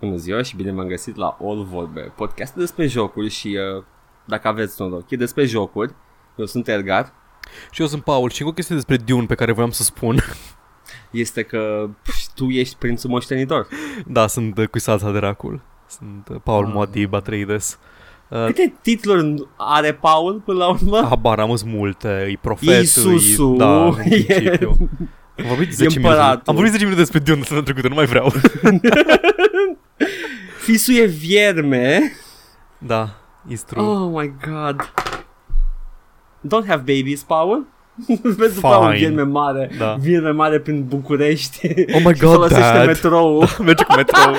Bună ziua și bine v-am găsit la All Vorbe, podcastul despre jocuri și, dacă aveți noroc, e despre jocuri. Eu sunt Edgar. Și eu sunt Paul și încă o chestie despre Dune pe care voiam să spun. Este că tu ești prințul moștenitor. Da, sunt Cuisalța Dracul. Sunt Paul Moadib Atreides. Câte titluri are Paul până la urmă? Habar, am multe, e profetul, Iisusul, da, în principiu. Am vorbit 10 minute. Am vorbit 10 minute despre Dune săptămâna trecută, nu mai vreau. Fisul e vierme. Da, it's true. Oh my god. Don't have babies, Paul. Vezi Paul vierme mare, da. Vierme mare prin București. Oh my god, folosește metroul. Merge cu metroul.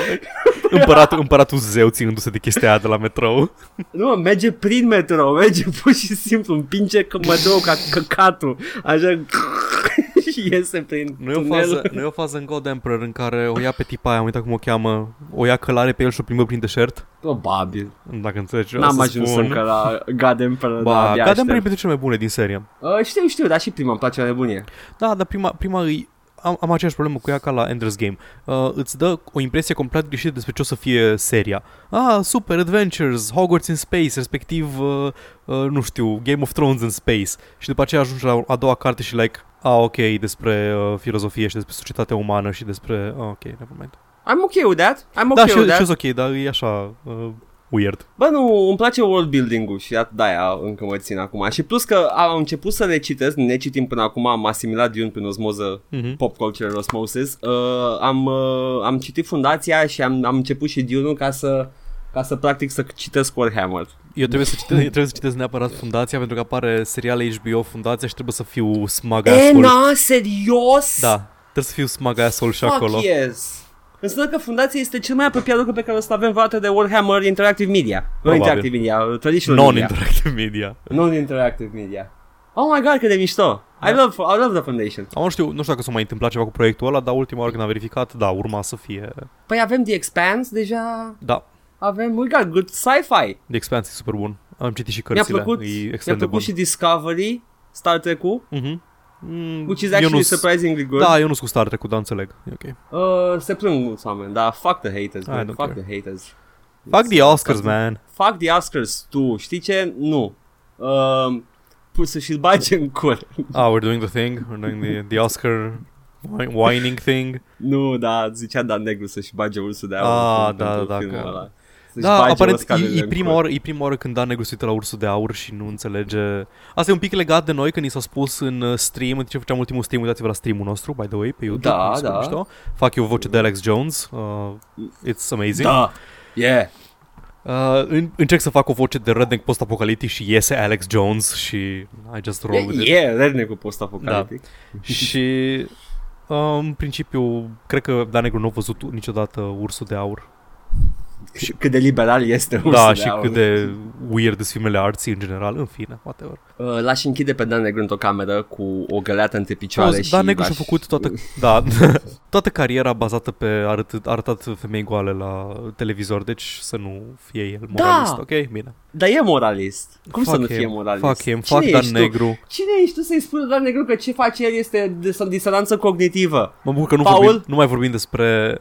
Împăratul zeu ținându-se de chestia de la metrou. Nu, merge prin metrou. Merge pur și simplu, împinge metrou ca căcatul. Așa. Și iese prin tunelul. Nu e o fază în God Emperor în care o ia pe tipa aia, am uitat cum o cheamă, o ia călare pe el și o plimbă prin deșert? Probabil. Dacă înțelegi, n-am ajuns încă la God Emperor. God Emperor e pentru cele mai bune din serie. Știu, dar și prima îmi place la nebunie. Da, dar prima îi... Am aceeași problemă cu ea ca la Ender's Game. Îți dă o impresie complet greșită despre ce o să fie seria. Super Adventures, Hogwarts in Space, respectiv, nu știu, Game of Thrones in Space. Și după aceea ajungi la a doua carte și like, ok, despre filozofie și despre societatea umană și despre... ok, nevermind. I'm okay with that. Da, și ok, dar e așa... weird. Bă, nu, îmi place world building-ul și de-aia încă mă țin acum. Și plus că am început să le citesc, ne citim până acum, am asimilat Dune prin osmoză, pop culture osmosis. Am citit Fundația și am început și Dune-ul ca să practic să citesc Warhammer. Eu trebuie să citesc neapărat Fundația pentru că apare seriale HBO Fundația și trebuie să fiu smug asshole. Serios? Da, trebuie să fiu smug asshole și acolo. Fuck yes! Înseamnă că Fundația este cel mai apropiat lucru pe care o să avem vreodată de Warhammer Interactive Media. Non-Interactive Media. Oh my god, cât de mișto. Da. I love the Foundation. Nu știu dacă s-a mai întâmplat ceva cu proiectul ăla, dar ultima oară când am verificat, da, urma să fie... Păi avem The Expanse deja. Da. Avem, uite, good sci-fi. The Expanse e super bun. Am citit și cărțile. Mi-a plăcut și Discovery, Star Trek-ul. Mhm. Which is actually surprisingly good. Da, eu nu sunt cu Star Trek-ul, dar înțeleg. Okay. Se plâng mulți oameni, dar fuck the haters, man. Fuck the haters. Fuck the Oscars, man. Fuck the Oscars, tu. Știi ce? Nu. Pur să-și-l bage în cur. We're doing the thing. We're doing the Oscar whining thing. Nu, da, zicea Dan Negru să-și bage Ursul de Aur. Da, filmul ăla. Da, aparent e prima oară când Dan Negru se uită la Ursul de Aur și nu înțelege. Asta e un pic legat de noi, că ni s-a spus în stream, de ce făceam ultimul stream, uitați-vă la streamul nostru, by the way, pe YouTube. Da. Mișto. Fac eu voce de Alex Jones, it's amazing. Da, yeah. Încerc să fac o voce de redneck post-apocaliptic și iese Alex Jones și I just roll with it. Yeah, redneck-ul post-apocaliptic. Da. Și în principiu, cred că Dan Negru nu a văzut niciodată Ursul de Aur. Și cât de liberal este Ursul de Aur. Da, și cât de weird sunt filmele arții în general, în fine, whatever. L-aș închide pe Dan Negru într-o cameră cu o găleată între picioare. Dan Negru și-a făcut toată cariera bazată pe arătat femei goale la televizor, deci să nu fie el moralist, da. Ok? Bine. Dar e moralist. Cum fuck să nu fie moralist? Fuck him, fuck Dan Negru. Cine ești tu să-i spui Dan Negru că ce face el este disonanță cognitivă? Mă bucur că nu mai vorbim despre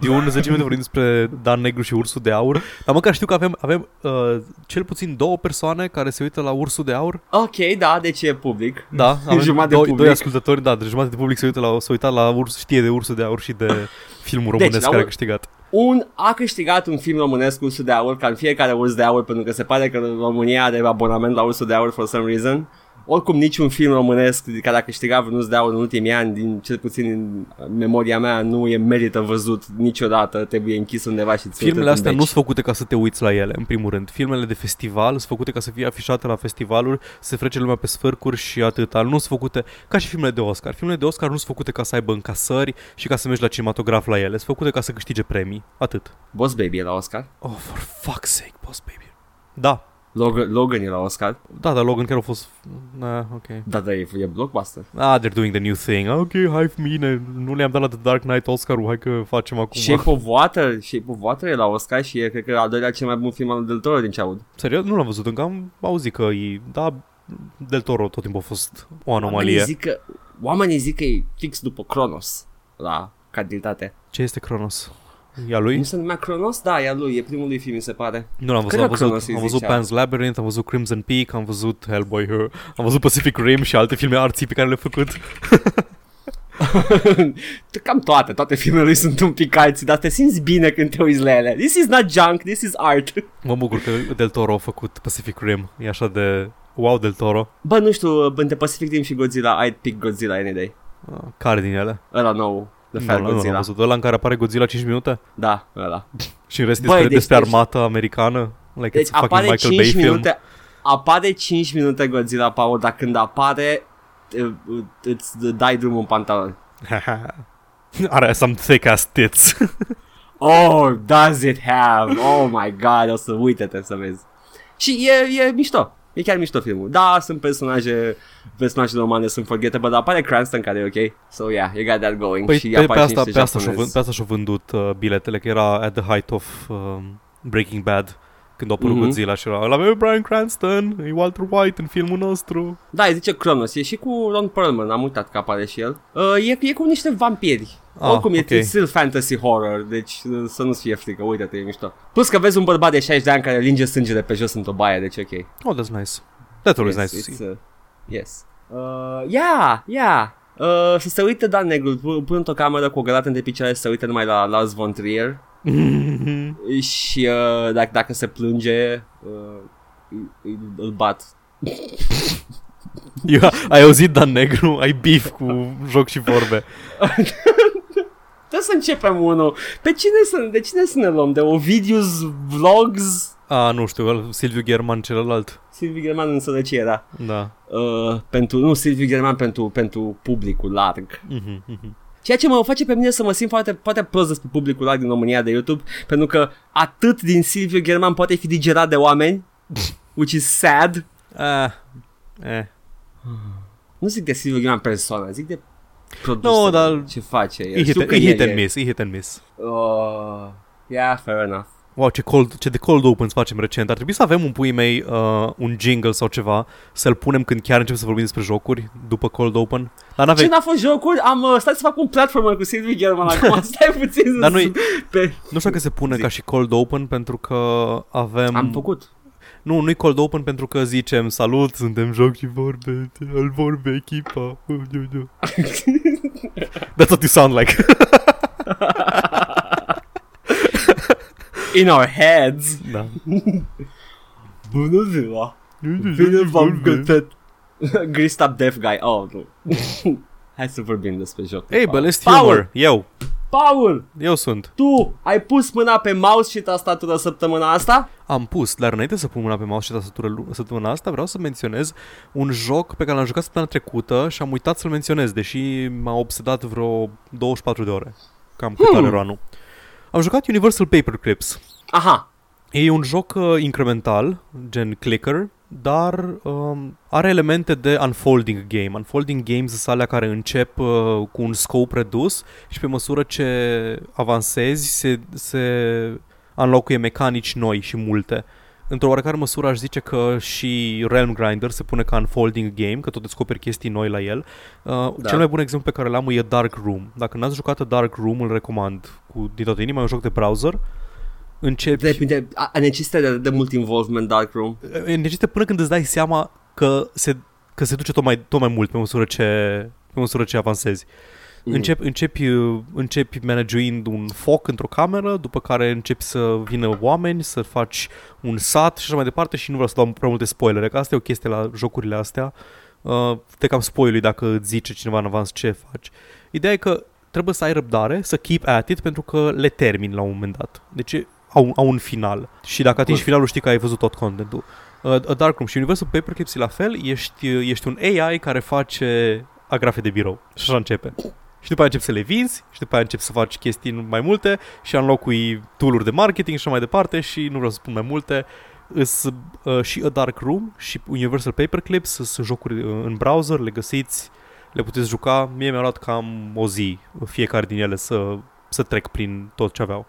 Dune, 10 minute vorbim despre Dan Negru și Ursul de Aur. Dar măcar știu că avem cel puțin două persoane care se uită la Ursul de Aur. Ok, da, deci e public. Da, avem doi ascultători, da, deci jumătate de public s-a uitat la Urs, știe de Ursul de Aur și de filmul românesc care a câștigat. A câștigat un film românesc Ursul de Aur, ca în fiecare Urs de Aur, pentru că se pare că România are abonament la Ursul de Aur for some reason. Oricum, niciun film românesc care a câștigat vreun Urs de Aur în ultimii ani, din cel puțin în memoria mea, nu e merită văzut niciodată, trebuie închis undeva și ținut. Filmele astea nu sunt făcute ca să te uiți la ele, în primul rând. Filmele de festival sunt făcute ca să fie afișate la festivaluri, se frece lumea pe sfârcuri și atâta. Nu sunt făcute ca și filmele de Oscar. Filmele de Oscar nu sunt făcute ca să aibă încasări și ca să mergi la cinematograf la ele. Sunt făcute ca să câștige premii. Atât. Boss Baby e la Oscar? Oh, for fuck's sake, Boss Baby. Da. Logan e la Oscar. Da, dar Logan chiar a fost... ok. Da, e blockbuster. They're doing the new thing. Ok, hai mine, nu le-am dat la The Dark Knight Oscar-ul, hai că facem acum. Shape of Water e la Oscar și e, cred că, al doilea cel mai bun film al Del Toro din ce aud. Serios? Nu l-am văzut încă, am auzit că e... Da, Del Toro tot timpul a fost o anomalie. Oamenii zic că e fix după Cronos la calitate. Ce este Cronos? E lui? Nu se numea Cronos? Da, e lui, e primul lui film, mi se pare. Nu l-am văzut, am văzut Pan's Labyrinth, am văzut Crimson Peak, am văzut Hellboy, am văzut Pacific Rim și alte filme arții pe care le-a făcut. Cam toate filmele lui sunt un pic alții, dar te simți bine când te uiți la ele. This is not junk, this is art. Mă bucur că Del Toro a făcut Pacific Rim, e așa de wow Del Toro. Bă, nu știu, între Pacific Rim și Godzilla, I'd pick Godzilla any day. Care din ele? Ăla nou. Nu, am văzut ăla în care apare Godzilla 5 minute? Da, ăla. Și în rest despre armata americană? Like deci apare 5 minute film. Apare 5 minute Godzilla, Paul, dar când apare îți dai drumul în pantalon. Are some thick ass tits. Oh, does it have? Oh my god, o să uite-te să vezi. Și e mișto. E chiar mișto filmul. Da, sunt personajele umane sunt forgettable, dar apare Cranston care e ok. So yeah, you got that going. Păi, și pe asta și-a vândut biletele, că era at the height of Breaking Bad, când a apărut Godzilla și era ăla meu Bryan Cranston, e Walter White în filmul nostru. Da, zice Cronos, e și cu Ron Perlman, am uitat că apare și el. E cu niște vampiri. Oricum okay. E still fantasy horror, deci să nu-ți fie frică, uite-te, e mișto. Plus că vezi un bărbat de 60 de ani care linge sângele pe jos într-o baie, deci ok. Oh, that's nice. That's always nice to see. Yes. Yeah. Să se uite Dan Negru, pune într-o cameră cu o gălată între picioare să se uite numai la Lars von Trier. Și dacă se plânge îl bat. Ai auzit Dan Negru? Ai beef cu joc și vorbe. Trebuie să începem unul. De cine să ne luăm? De Ovidius Vlogs? Nu știu, Silviu Gherman celălalt. Silviu Gherman în sărăcie, da. Silviu Gherman pentru publicul larg. Ceea ce mă face pe mine să mă simt foarte prost despre publicul larg din România de YouTube, pentru că atât din Silviu Gherman poate fi digerat de oameni, which is sad. Nu zic de Silviu Gherman persoană, zic de produsul, dar ce face. E hit and miss. Yeah, fair enough. Wow, ce de cold opens facem recent. Ar trebui să avem un jingle sau ceva, să-l punem când chiar începem să vorbim despre jocuri, după cold open. Dar ce n-a fost jocuri? Stai să fac un platformer cu Silviu Gherman acum, stai puțin. Dar nu știu că se pune ca și cold open, pentru că avem... Am făcut. Nu-i cold open pentru că zicem salut, suntem joc și vorbe, îl vorbe echipa. That's what you sound like. In our heads. Da. Bună ziua. Bine v-am gătit. Greased up deaf guy. Oh, nu. Hai să vorbim despre joc. Ei, bălesc humor. Eu sunt. Tu ai pus mâna pe mouse și tastatură săptămâna asta? Am pus, dar înainte să pun mâna pe mouse și tastatură săptămâna asta, vreau să menționez un joc pe care l-am jucat săptămâna trecută și am uitat să-l menționez, deși m-a obsedat vreo 24 de ore. Cam cât are roanul. Am jucat Universal Paperclips. Aha. E un joc incremental, gen clicker, dar are elemente de unfolding game. Unfolding games sunt alea care încep cu un scope redus și pe măsură ce avansezi se înlocuie mecanici noi și multe. Într-o oarecare măsură aș zice că și Realm Grinder se pune ca unfolding game, că tot descoperi chestii noi la el. Da. Cel mai bun exemplu pe care l-am e Dark Room. Dacă n-ați jucat Dark Room, îl recomand din toată inima, e un joc de browser. Necesită de mult involvement Dark Room. Necesită până când îți dai seama că se duce tot mai mult pe măsură ce avansezi. Începi managerind un foc într-o cameră, după care începi să vină oameni, să faci un sat și așa mai departe, și nu vreau să dau prea multe spoilere, că asta e o chestie la jocurile astea. Te cam spoilui dacă îți zice cineva în avans ce faci. Ideea e că trebuie să ai răbdare, să keep at it, pentru că le termin la un moment dat. Deci au un final. Și dacă atingi finalul, știi că ai văzut tot contentul. Dark Room și Universal Paperclips e la fel, ești un AI care face agrafe de birou. Și așa începe. Și după aia începi să le vinzi, și după aia începi să faci chestii mai multe și înlocui tool-uri de marketing și așa mai departe, și nu vreau să spun mai multe. Și A Dark Room și Universal Paperclips sunt jocuri în browser, le găsiți, le puteți juca. Mie mi-a luat cam o zi fiecare din ele să trec prin tot ce aveau.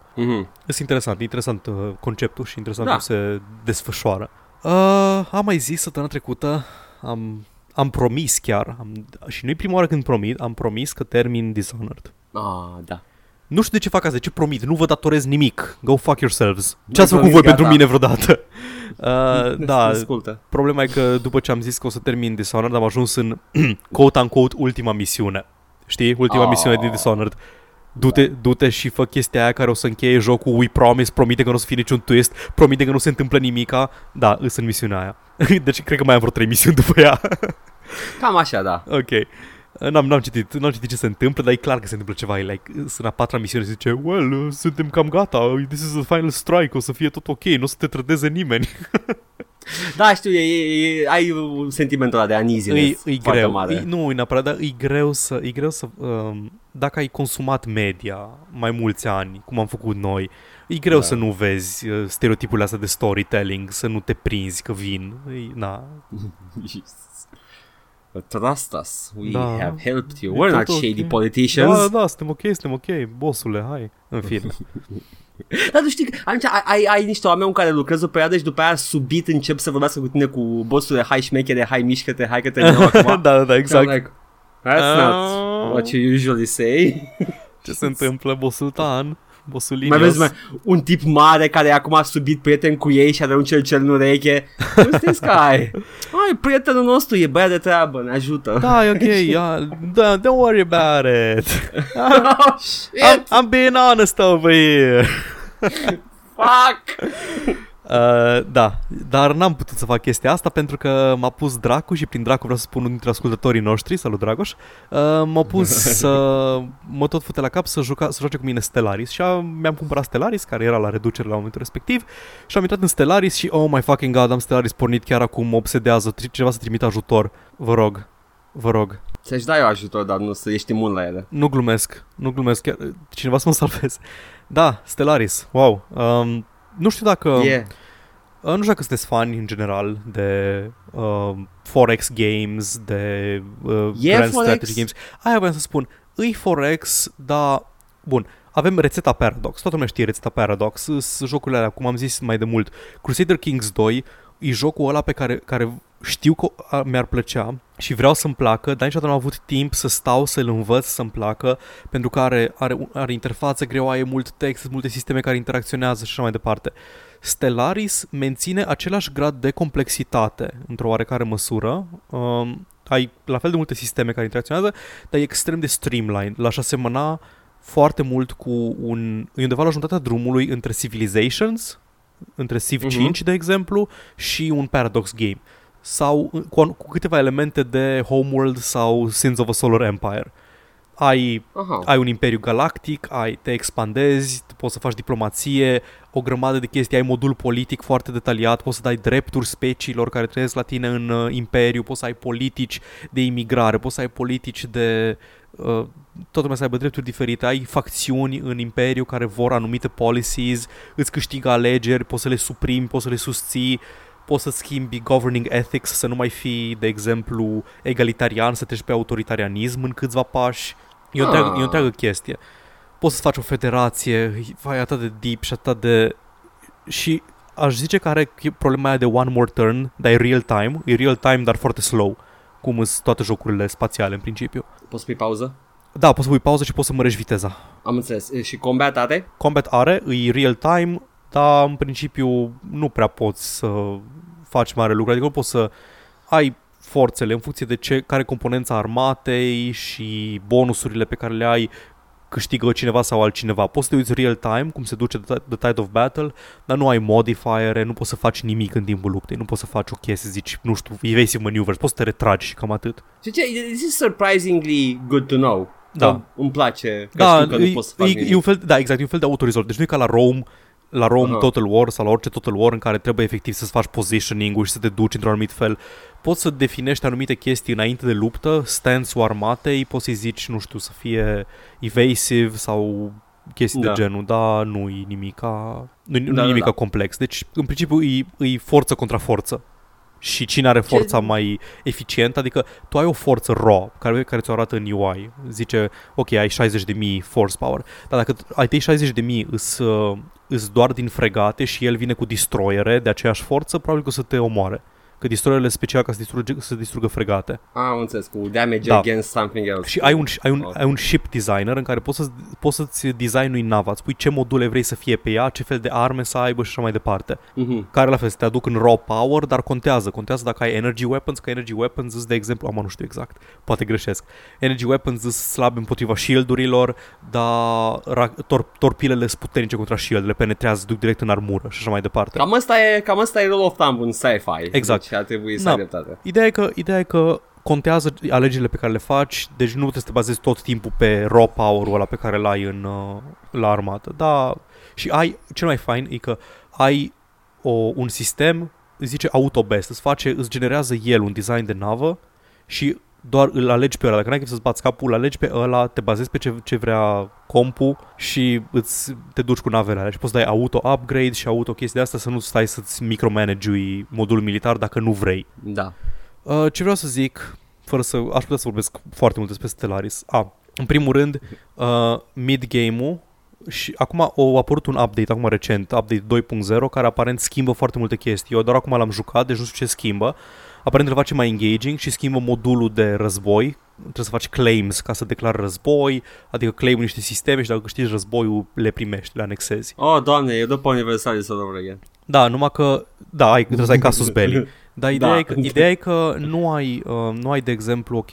Este interesant conceptul și interesant cum se desfășoară. Am mai zis săptămâna trecută, am promis chiar, și nu e prima oară când promit, am promis că termin Dishonored. Ah, da. Nu știu de ce fac asta, ce promit, nu vă datorez nimic. Go fuck yourselves. Ce ați făcut voi pentru mine vreodată? Da, problema e că după ce am zis că o să termin Dishonored, am ajuns în quote-unquote ultima misiune. Știi? Ultima misiune din Dishonored. Du-te și fă chestia aia care o să încheie jocul. We promise, promite că nu o să fie niciun twist, promite că nu se întâmplă nimica. Da, îs în misiunea aia. Deci cred că mai am vreo 3 misiuni după ea. Cam așa, da. Ok. N-am citit ce se întâmplă, dar e clar că se întâmplă ceva. E like, sunt a 4-a misiune și zice, well, suntem cam gata, this is the final strike, o să fie tot ok, nu o să te trădeze nimeni. Da, știu, ai un sentimentul ăla de uneasiness foarte greu, mare. Nu, neapărat, dar e greu să dacă ai consumat media mai mulți ani, cum am făcut noi, e greu să nu vezi stereotipurile astea de storytelling, să nu te prinzi că vin. Na. Trust us, we have helped you, we're not shady politicians. Da, suntem ok, bossule, hai, în fine. Dar tu știi că ai niște oameni care lucrează pe ea, deci după aia subit încep să vorbească cu tine cu bossule, hai șmechere, hai mișcă-te, hai că te iau acum. Da, exact. Like, that's not what you usually say. Ce se întâmplă, bossul Tan? Bosulinios. Mai vezi un tip mare care acum a subit prieten cu ei și are un cel în ureche. Nu știți că ai? Ai, prietenul nostru e băiat de treabă, ne ajută. Da, e ok, don't worry about it. I'm being honest over here. Fuck! Da, dar n-am putut să fac chestia asta pentru că m-a pus Dracu și prin Dracu vreau să spun unul dintre ascultătorii noștri, salut Dragoș, m-a pus să mă tot fute la cap să joace cu mine Stellaris și mi-am cumpărat Stellaris care era la reducere la momentul respectiv și am intrat în Stellaris și oh my fucking god, am Stellaris pornit chiar acum, mă obsedează, cineva să trimite ajutor, vă rog. Să-și dai eu ajutor, dar nu să ești imun la ele. Nu glumesc, chiar, cineva să mă salveze. Da, Stellaris, wow. Nu știu dacă sunteți fani în general de Forex Games, de Grand Forex. Strategy Games. Aia voiam să spun, îi Forex, dar bun, avem rețeta Paradox, toată lumea știe rețeta Paradox, sunt jocurile alea, cum am zis mai de mult. Crusader Kings 2 e jocul ăla pe care știu că mi-ar plăcea și vreau să-mi placă, dar niciodată n-am avut timp să stau să-l învăț să-mi placă, pentru că are interfață greoaie, mult text, multe sisteme care interacționează și așa mai departe. Stellaris menține același grad de complexitate, într-o oarecare măsură. Ai la fel de multe sisteme care interacționează, dar e extrem de streamlined. L-aș asemăna foarte mult cu e undeva la jumătatea drumului între Civilizations, între Civ 5, de exemplu, și un Paradox Game. Sau cu câteva elemente de Homeworld sau Sins of a Solar Empire. Ai un imperiu galactic, te expandezi, poți să faci diplomație, o grămadă de chestii, ai modul politic foarte detaliat, poți să dai drepturi speciilor care trăiesc la tine în imperiu, poți să ai politici de imigrare, poți să ai politici de... toată lumea să aibă drepturi diferite, ai facțiuni în imperiu care vor anumite policies, îți câștigă alegeri, poți să le suprimi, poți să le susții, poți să schimbi governing ethics, să nu mai fii, de exemplu, egalitarian, să treci pe autoritarianism în câțiva pași. E o întreagă chestie. Poți să faci o federație, vai, atât de deep și atât de... Și aș zice că are problema aia de one more turn, dar e real time, dar foarte slow, cum sunt toate jocurile spațiale în principiu. Poți să pui pauză? Da, poți să pui pauză și poți să mărești viteza. Am înțeles. Și combat are? Combat are, e real time, dar în principiu nu prea poți să faci mare lucru, adică poți să ai forțele în funcție de care componența armatei și bonusurile pe care le ai câștigă cineva sau altcineva. Poți să te uiți real time, cum se duce the tide of battle, dar nu ai modifiere, nu poți să faci nimic în timpul luptei, nu poți să faci o chestie, zici, nu știu, evasive maneuvers, poți să te retragi și cam atât. This is surprisingly good to know. Da. Îmi place că știu că nu poți să faci nimic. E un fel de auto-resolve, deci nu e ca la Rome, Total War sau la orice Total War în care trebuie efectiv să-ți faci positioning-ul și să te duci într-un anumit fel. Poți să definești anumite chestii înainte de luptă, stance-ul armatei, poți să-i zici, nu știu, să fie evasive sau chestii de genul, dar nu-i nimica, nu-i nimica complex. Deci, în principiu, e forță contra forță. Și cine are forța mai eficientă, adică tu ai o forță raw care ți-o arată în UI, zice ok, ai 60.000 force power, dar dacă ai tăi 60.000 îs doar din fregate și el vine cu destroyere de aceeași forță, probabil că o să te omoare că distrugările special ca să distrugă fregate. Ah, înțeles, cu damage against something else. Și ai un ship designer în care poți să-ți designui nava, îți pui ce module vrei să fie pe ea, ce fel de arme să aibă și așa mai departe. Mm-hmm. Care la fel te aduc în raw power, dar contează dacă ai energy weapons, că energy weapons îți, de exemplu, nu știu exact, poate greșesc. Energy weapons îți slab împotriva shield-urilor, dar torpilele sunt puternice contra shield-urile, penetrează, duc direct în armură și așa mai departe. Cam asta e rule of thumb în sci-fi. Exact. Și a trebuit să ai dreptate. Ideea e că contează alegerile pe care le faci, deci nu trebuie să te bazezi tot timpul pe raw power-ul ăla pe care l-ai la armată. Da. Și cel mai fain e că ai un sistem, îți zice auto-best, îți generează el un design de navă și doar îl alegi pe ăla. Dacă n-ai chef să-ți bați capul, îl alegi pe ăla, te bazezi pe ce vrea compul și te duci cu navele alea. Și poți să dai auto-upgrade și auto-chestii de astea, să nu stai să-ți micromanage-ui modul militar dacă nu vrei. Da. Ce vreau să zic, aș putea să vorbesc foarte mult despre Stellaris. În primul rând, mid-game-ul. Și acum a apărut un update, acum recent, update 2.0, care aparent schimbă foarte multe chestii. Eu doar acum l-am jucat, deci nu știu ce schimbă. Aparent îl face mai engaging și schimbă modulul de război. Trebuie să faci claims ca să declari război, adică claim niște sisteme și dacă câștigi războiul, le primești, le anexezi. Oh, doamne, e după Universal să dau reghe. Da, numai că, trebuie să ai casus belli. Dar ideea e că nu ai, de exemplu,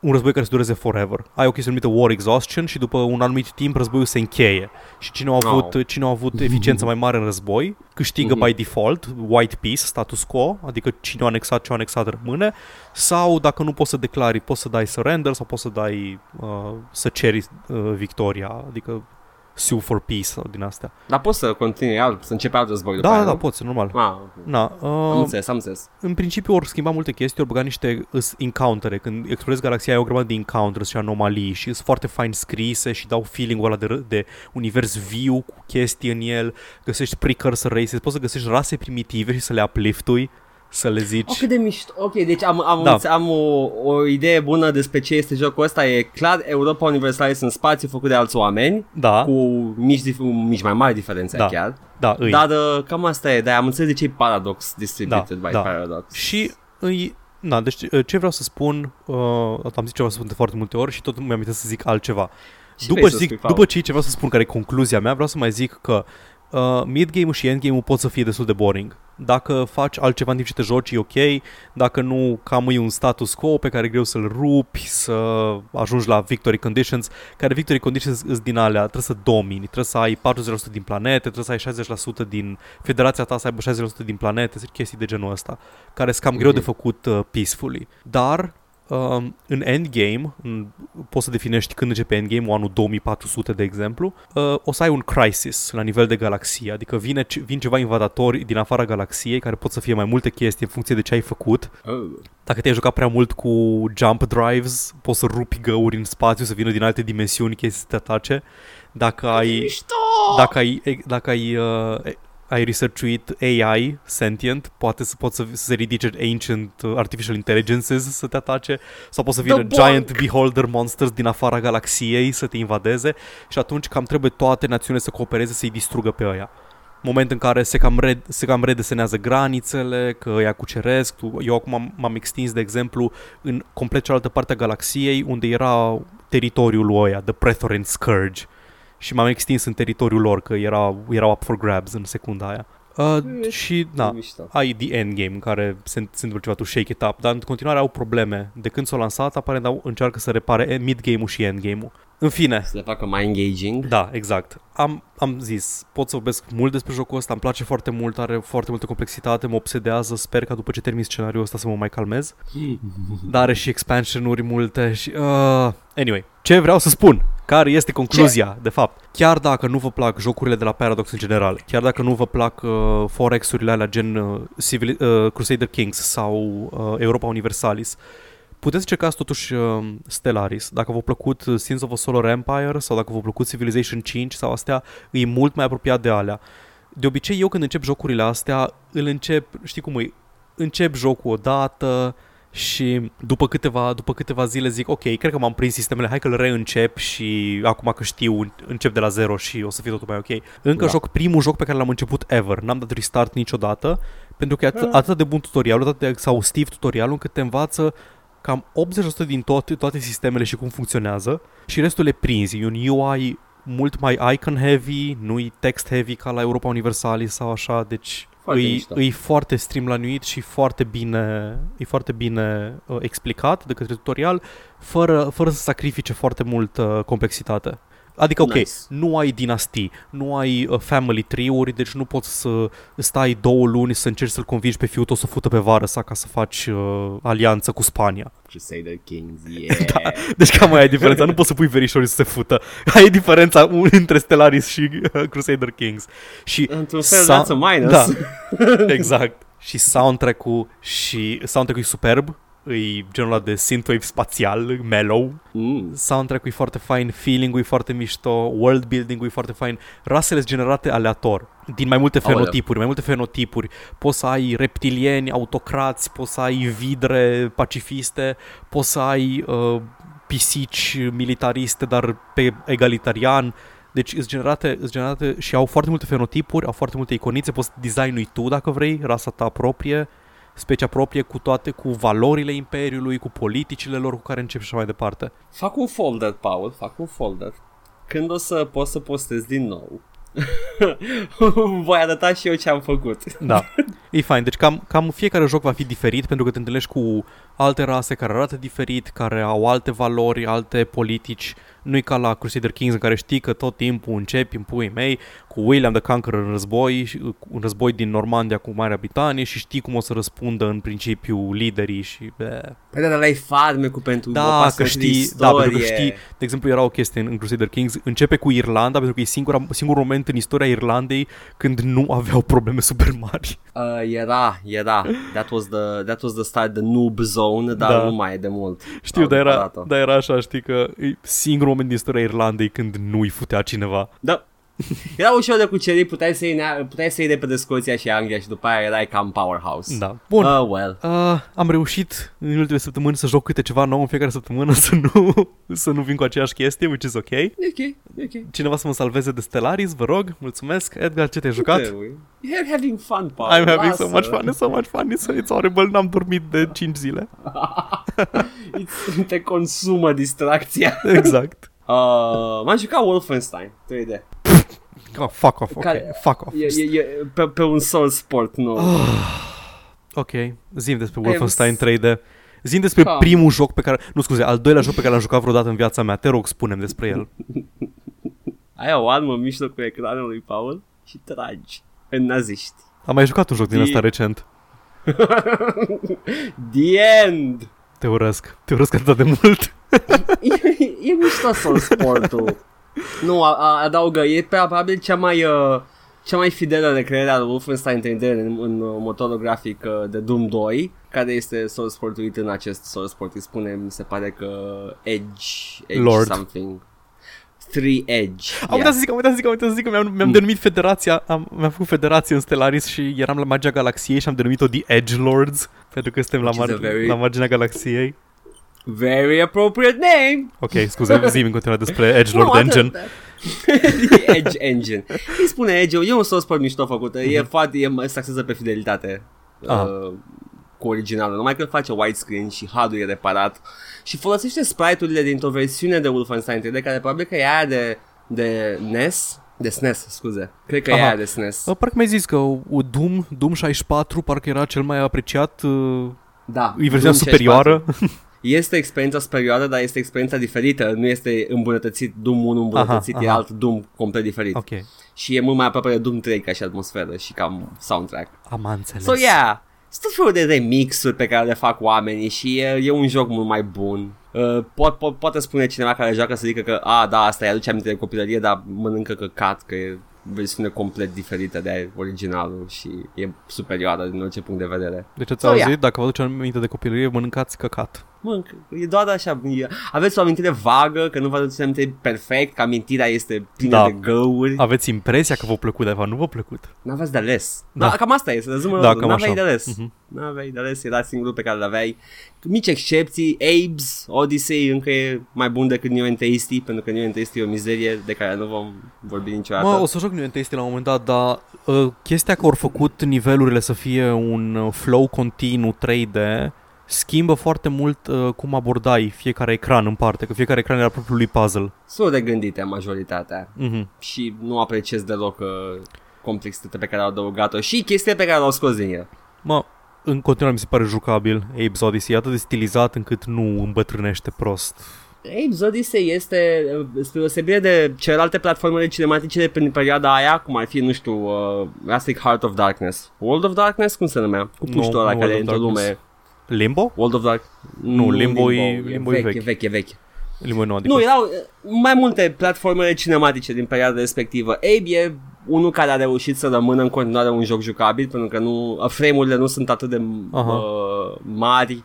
un război care să dureze forever. Ai o chestie numită war exhaustion și după un anumit timp războiul se încheie. Și cine a avut eficiență mai mare în război câștigă by default, white peace, status quo, adică cine a anexat ce a anexat rămâne, sau dacă nu poți să declari, poți să dai surrender sau poți să dai să ceri victoria, adică sue for peace sau din astea. Dar poți să continui, să începe alt război după aia, poți, normal. Am înțeles. În principiu ori schimba multe chestii, ori băga niște encountere. Când explorezi galaxia ai o grămadă de encounters și anomalii și sunt foarte fain scrise și dau feeling-ul ăla de univers viu cu chestii în el. Găsești precursor races, poți să găsești rase primitive și să le uplift-ui. Să le zici. Ok, de mișto. Ok, deci am o idee bună despre ce este jocul ăsta. E clar Europa Universalis în spațiu făcut de alți oameni, cu mici mai mari diferențe chiar. Da, dar cam asta e. Dar am înțeles de ce e Paradox distributed by Paradox. Și deci ce vreau să spun, am zis ceva să spun de foarte multe ori și tot mi-am uitat să zic altceva. După ce vreau să spun care e concluzia mea, vreau să mai zic că mid-game-ul și endgame-ul pot să fie destul de boring. Dacă faci altceva în timp ce te joci, e ok. Dacă nu, cam e un status quo pe care e greu să-l rupi, să ajungi la victory conditions, care victory conditions îți din alea, trebuie să domini, trebuie să ai 40% din planete, trebuie să ai 60% din federația ta, să aibă 60% din planete, chestii de genul ăsta, care sunt cam greu de făcut peacefully. Dar în endgame, poți să definești când începe endgame-ul, anul 2400 de exemplu, o să ai un crisis la nivel de galaxie, adică vin ceva invadatori din afara galaxiei care pot să fie mai multe chestii în funcție de ce ai făcut. Dacă te-ai jucat prea mult cu jump drives, poți să rupi găuri în spațiu, să vină din alte dimensiuni chestii să te atace. Dacă ai researchuit AI, sentient, poate să se ridice ancient artificial intelligences să te atace, sau poate să vină giant beholder monsters din afara galaxiei să te invadeze și atunci cam trebuie toate națiunile să coopereze să-i distrugă pe ăia. Moment în care se cam redesenează granițele, că ăia cuceresc. Eu acum m-am extins, de exemplu, în complet cealaltă parte a galaxiei unde era teritoriul ăia, The Praetorian Scourge. Și m-am extins în teritoriul lor, că erau up for grabs în secunda aia. Ai the endgame în care se întâmplă ceva, tu shake it up, dar în continuare au probleme. De când s-a lansat, aparent încearcă să repare mid-game-ul și endgame-ul. În fine. Să le facă mai engaging. Da, exact. Am zis, pot să vorbesc mult despre jocul ăsta, îmi place foarte mult, are foarte multă complexitate, mă obsedează, sper că după ce termin scenariul ăsta să mă mai calmez. Dar are și expansion-uri multe și... Anyway, ce vreau să spun? Care este concluzia, de fapt? Chiar dacă nu vă plac jocurile de la Paradox în general, chiar dacă nu vă plac forex-urile alea gen Crusader Kings sau Europa Universalis, puteți încercați totuși Stellaris. Dacă v-a plăcut Sins of a Solar Empire sau dacă v-a plăcut Civilization 5 sau astea, e mult mai apropiat de alea. De obicei, eu când încep jocurile astea, îl încep, știi cum e, încep jocul odată, Și după câteva zile zic, ok, cred că m-am prins sistemele, hai că îl reîncep și acum că știu, încep de la zero și o să fie totul mai ok. Încă da. Joc primul joc pe care l-am început ever, n-am dat restart niciodată, pentru că e atât de bun tutorialul, atât de exhaustiv tutorialul, încât te învață cam 80% din toate sistemele și cum funcționează și restul le prinzi. E un UI mult mai icon-heavy, nu-i text-heavy ca la Europa Universalis sau așa, deci... Îi foarte streamlinuit și foarte bine explicat de către tutorial, fără să sacrifice foarte mult complexitate. Adică, ok, nice. Nu ai dinastii, nu ai family tree-uri, deci nu poți să stai 2 luni să încerci să-l convingi pe fiul tău să fută pe vară sau ca să faci alianță cu Spania. Crusader Kings, yeah! Da, deci cam aia e diferența, nu poți să pui verișorii să se fută. Aia e diferența între Stellaris și Crusader Kings. Și într-un fel, that's a minus. Da, exact. Și soundtrack-ul e superb. E genul ăla de synthwave spațial, mellow. Soundtrack-ul e foarte fain, feeling-ul e foarte mișto, world building-ul e foarte fain. Rasele sunt generate aleator, din mai multe fenotipuri, Poți să ai reptilieni, autocrați, poți să ai vidre pacifiste, poți să ai pisici militariste, dar pe egalitarian. Deci sunt generate și au foarte multe fenotipuri, au foarte multe iconițe, poți să design-ui tu dacă vrei, rasa ta proprie, specia proprie, cu valorile imperiului, cu politicile lor cu care încep și așa mai departe. Fac un folder, Paul. Când o să poți să postez din nou, voi arăta și eu ce am făcut. Da, e fain. Deci cam fiecare joc va fi diferit, pentru că te întâlnești cu alte rase care arată diferit, care au alte valori, alte politici. Nu-i ca la Crusader Kings, în care știi că tot timpul începi în puii mei cu William the Conqueror în război, un război din Normandia cu Marea Britanie, și știi cum o să răspundă în principiu liderii și... Păi da, dar ai farmecul pentru pentru că știi, de exemplu, era o chestie în Crusader Kings, începe cu Irlanda, pentru că e singurul moment în istoria Irlandei când nu aveau probleme super mari. Era. That was the start, the noob zone, dar nu mai e de mult. Știu, dar era așa, știi că e singurul moment din istoria Irlandei când nu-i futea cineva. Da. Era ușor de cucerit, puteai să iei de pe Scoția și Anglia și după aia erai cam powerhouse. Da. Bun. Am reușit în ultimele săptămâni să joc câte ceva nou în fiecare săptămână, să nu vin cu aceeași chestie, which is ok. Ok. Cineva să mă salveze de Stellaris, vă rog. Mulțumesc. Edgar, ce te-ai jucat? You're having fun, Paul. I'm having so much fun. It's horrible. N-am dormit de 5 zile. Te consumă distracția. Exact. M-am jucat Wolfenstein 3D. Oh, fuck off. Pe un Soul Sport nou. Ok, zi-mi despre Wolfenstein 3D. Zi-mi despre primul joc al doilea joc pe care l-am jucat vreodată în viața mea. Te rog, spune-mi despre el. Ai o armă în mijlocul ecranului, Paul, și tragi în naziști. Am mai jucat un joc din ăsta recent. The End. Te urăsc. Te urăsc atât de mult. E mișto Soul Sport-ul. Nu, adaugă, e probabil cea mai fidelă recreere a Wolfenstein 3D în motorul grafic de Doom 2, care este source port-uit în acest source port. Îi spune, mi se pare că Edge Lord something. 3 Edge. Am uitat să zic că mi-am denumit federația, mi-am făcut federație în Stellaris și eram la marginea galaxiei și am denumit-o The Edge Lords, pentru că suntem la marginea galaxiei. Very appropriate name. Ok, scuze, zi-mi în continuare despre Edge Lord Engine. The Edge Engine. Îi spune Edge-ul, e un source port mișto făcută, se axează pe fidelitate cu originalul, numai că face widescreen și HUD-ul e reparat și folosește sprite-urile dintr-o versiune de Wolfenstein 3D, care probabil că e aia de NES. De SNES, scuze. Cred că e aia de SNES. Parcă mi-ai zis că Doom 64 parcă era cel mai apreciat. Da, e versiunea superioară. Este experiența superioară, dar este experiența diferită, nu este îmbunătățit. Doom 1 îmbunătățit, e alt Doom complet diferit. Okay. Și e mult mai aproape de Doom 3 ca și atmosferă și cam soundtrack. Am înțeles. So yeah, sunt tot felul de remixuri pe care le fac oamenii și e un joc mult mai bun. Poate spune cineva care joacă să zică că asta îi aduce aminte de copilărie, dar mănâncă căcat că e versiune complet diferită de originalul și e superioară din orice punct de vedere. Deci ați auzit, dacă vă aduce aminte de copilărie, mănâncați căcat. mânc, e doar așa, aveți o amintire vagă, că nu vă aduceți amintire perfect, că amintirea este plină de găuri. Aveți impresia că v-a plăcut, dar nu v-a plăcut. N-aveți de ales. Da. Cam asta e, să rezumăm. Da, n-aveai de ales. Uh-huh. N-aveai de ales, era singurul pe care l-aveai. Mici excepții, Abe's Oddysee încă e mai bun decât New Enteistii, pentru că New Enteistii e o mizerie de care nu vom vorbi niciodată. Mă, o să joc New Enteistii la un moment dat, dar chestia că au făcut nivelurile să fie un flow continuu 3D... schimbă foarte mult cum abordai fiecare ecran în parte, că fiecare ecran era propriul lui puzzle. Sunt regândite majoritatea și nu apreciez deloc complexitatea pe care au adăugat-o și chestia pe care au scos din ea. Mă, în continuare mi se pare jucabil Abe's Oddysee, atât de stilizat încât nu îmbătrânește prost. Abe's Oddysee este, spre deosebire de celelalte platformele cinematice de prin perioada aia, cum ar fi, nu știu, Rustic Heart of Darkness, World of Darkness, cum se numea? Cu puștul ăla care e într-o lume... Limbo? World of Dark... Nu, Limbo e vechi. Limbo e nou, adică... Nu, erau mai multe platformele cinematice din perioada respectivă. Abe e unul care a reușit să rămână în continuare un joc jucabil, pentru că nu, frame-urile nu sunt atât de mari,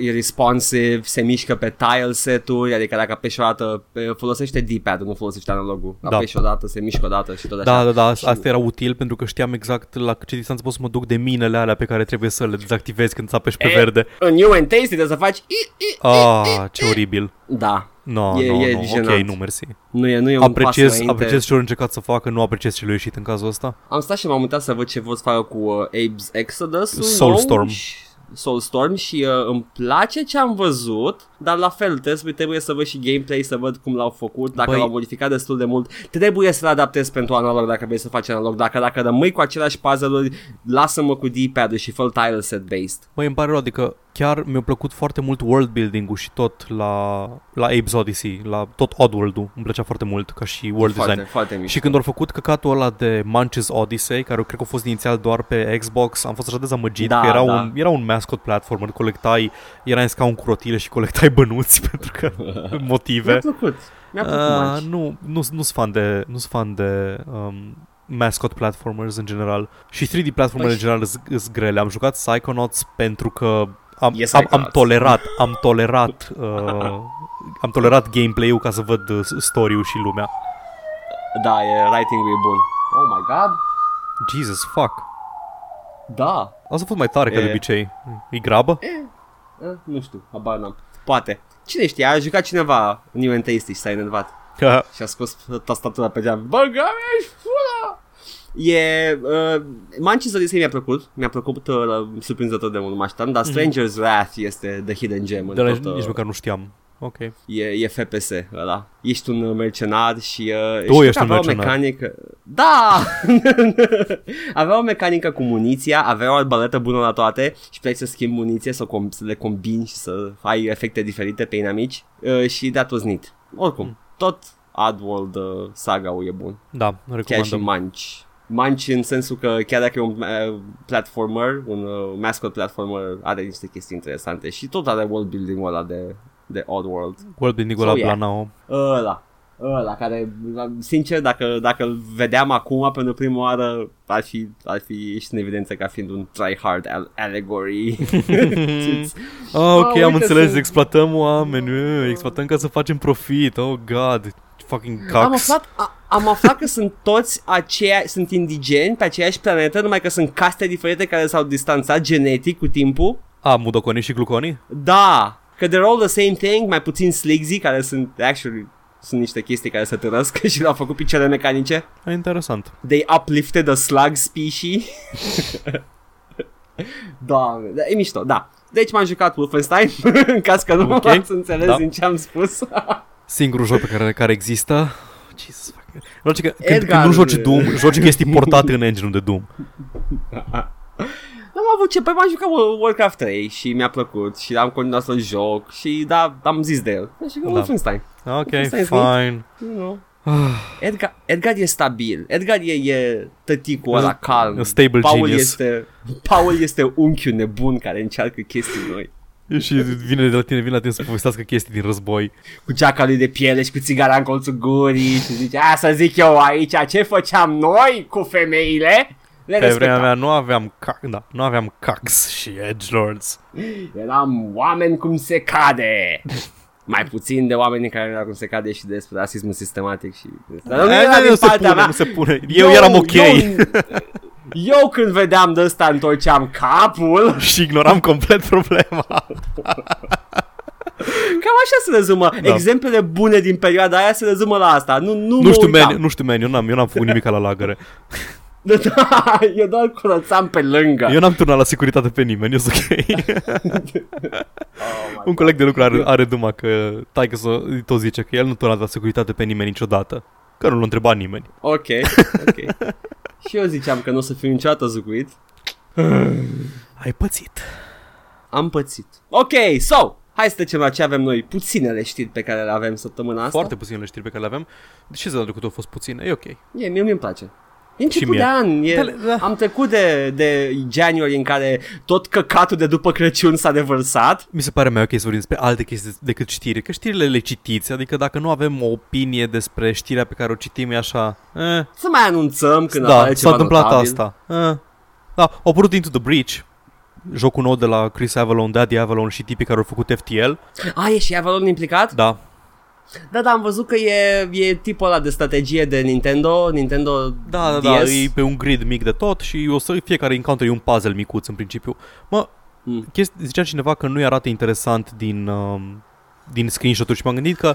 e responsive, se mișcă pe tile set-uri, adică dacă apeși o dată, folosește D-pad-ul, nu folosește analogul. Apeși o dată, se mișcă o dată și tot așa. Da, asta era util pentru că știam exact la ce distanță pot să mă duc de minele alea pe care trebuie să le dezactivezi când apeși pe verde. În New and Tasty trebuie să faci ce oribil. Da. No, ok, nu, mersi. Nu e un pas înainte. Apreciez ce au încercat să facă, nu apreciez ce le-a ieșit în cazul ăsta. Am stat și m-am uitat să văd ce vor să facă cu Abe's Exodus-ul. Soulstorm și îmi place ce am văzut, dar la fel trebuie să văd și gameplay, să văd cum l-au făcut, dacă l-au modificat destul de mult. Trebuie să-l adaptezi pentru analog dacă vrei să faci analog, dacă rămâi cu aceleași puzzle-uri, lasă-mă cu D-pad-ul și fă-l tile set-based. Băi, îmi pare rău, adică chiar mi-a plăcut foarte mult world building-ul și tot la Abe's Oddysee, la tot Oddworld-ul, îmi plăcea foarte mult ca și world design. Foarte mișto. Și când au făcut căcatul ăla de Munch's Odyssey, care cred că a fost inițial doar pe Xbox, am fost așa dezamăgit, că era un mascot platformer, colectai, erai în scaun cu rotile și colectai bănuți pentru că motive. Mi-a plăcut Nu sunt fan de mascot platformers în general. Și 3D platformers în general sunt grele. Am jucat Psychonauts pentru că am tolerat gameplay-ul ca să văd story-ul și lumea. Da, writing-ul e bun. Oh my god. Jesus fuck. Da. Asta a fost mai tare ca de obicei. E grabă? Nu știu, habar n-am. Poate. Cine știe, a jucat cineva New Enteistic și s-a enervat. Și a scos tastatura pe geam. Băga mi-aș fula! Manchester City mi-a plăcut surprinzător de mult, mă așteptam, dar Stranger's Wrath este the hidden gem. Dar nici măcar nu știam. Okay. E FPS ăla. Ești un mercenar și avea o mecanică. Da! Avea o mecanică cu muniția, avea o arbaletă bună la toate și puteai să schimbi muniție, să le combini și să ai efecte diferite pe inamici și that was neat. Oricum, tot Oddworld saga-ul e bun. Da, recomandăm. Chiar și Munch în sensul că chiar dacă e un platformer, un mascot platformer, are niște chestii interesante și tot are world building-ul ăla de Oddworld. World building ăla Blanao. Ăla care, sincer, dacă îl vedeam acum pentru prima oară, ar fi ieșit în evidență ca fiind un tryhard allegory. Am înțeles, exploatăm oameni, exploatăm ca să facem profit. Oh god, fucking cucks. Am aflat că sunt toți sunt indigeni pe aceeași planetă, numai că sunt caste diferite care s-au distanțat genetic cu timpul. Mudoconii și gluconii? Da. Că they're all the same thing, mai puțin sligsy, care sunt niște chestii care se tărăsc și le-au făcut picioare mecanice. Interesant. They uplifted the slug species. Da, e mișto, da. Deci m-am jucat Wolfenstein, în caz că nu ați înțeles din ce am spus. Singurul joc care există. Jesus fuck. Când nu joci Doom, joci chestii portate în engine-ul de Doom. N-am avut ce, m-am jucat Warcraft 3 și mi-a plăcut și am continuat să-l joc și am zis de el. Așa că Wolfenstein. Ok, fine. No. Edgar e stabil. Edgar e tăticul ăla calm. Stable Paul genius. Paul este unchiul nebun care încearcă chestii noi. Și vine la tine să povestească chestii din război. Cu geaca lui de piele și cu țigara în colțul gurii și zice, să zic eu aici, ce făceam noi cu femeile? le respectam. Pe vremea mea nu aveam, nu aveam cax și edgelords. Eram oameni cum se cade. Mai puțin de oameni care erau cum se cade și despre rasismul sistematic și... Dar nu era din partea mea. Eu eram ok. Eu când vedeam de ăsta întorceam capul și ignoram complet problema. Cam așa se rezumă. Da. Exemplele bune din perioada aia se rezumă la asta. Nu știu, man, eu n-am făcut nimic la lagăre. Da, eu doar curățam pe lângă. Eu n-am turnat la securitate pe nimeni, e ok. Un coleg de lucru are duma că taică-s-o tot zice că el nu turna la securitate pe nimeni niciodată, că nu l-a întrebat nimeni. Ok. Și eu ziceam că nu o să fiu niciodată zucuit. Ai pățit. Am pățit. Ok, so, hai să trecem la ce avem noi. Puținele știri pe care le avem săptămâna asta. Foarte puținele știri pe care le avem. De ce zădă trecută au fost puține? E ok. Mie-mi place. E început de an, am trecut de January în care tot căcatul de după Crăciun s-a revărsat. Mi se pare mai ok să vorbim despre alte chestii decât știri, că știrile le citiți, adică dacă nu avem o opinie despre știrea pe care o citim e așa... Să mai anunțăm când apare ceva notabil. Asta. Da, au apărut Into the Breach, jocul nou de la Chris Avellone, Daddy Avellone și tipii care au făcut FTL. E și Avellone implicat? Da. Da, am văzut că e tipul ăla de strategie de Nintendo DS. Da, e pe un grid mic de tot și o să fiecare encounter e un puzzle micuț în principiu. Zicea cineva că nu-i arată interesant din screenshot-uri și m-am gândit că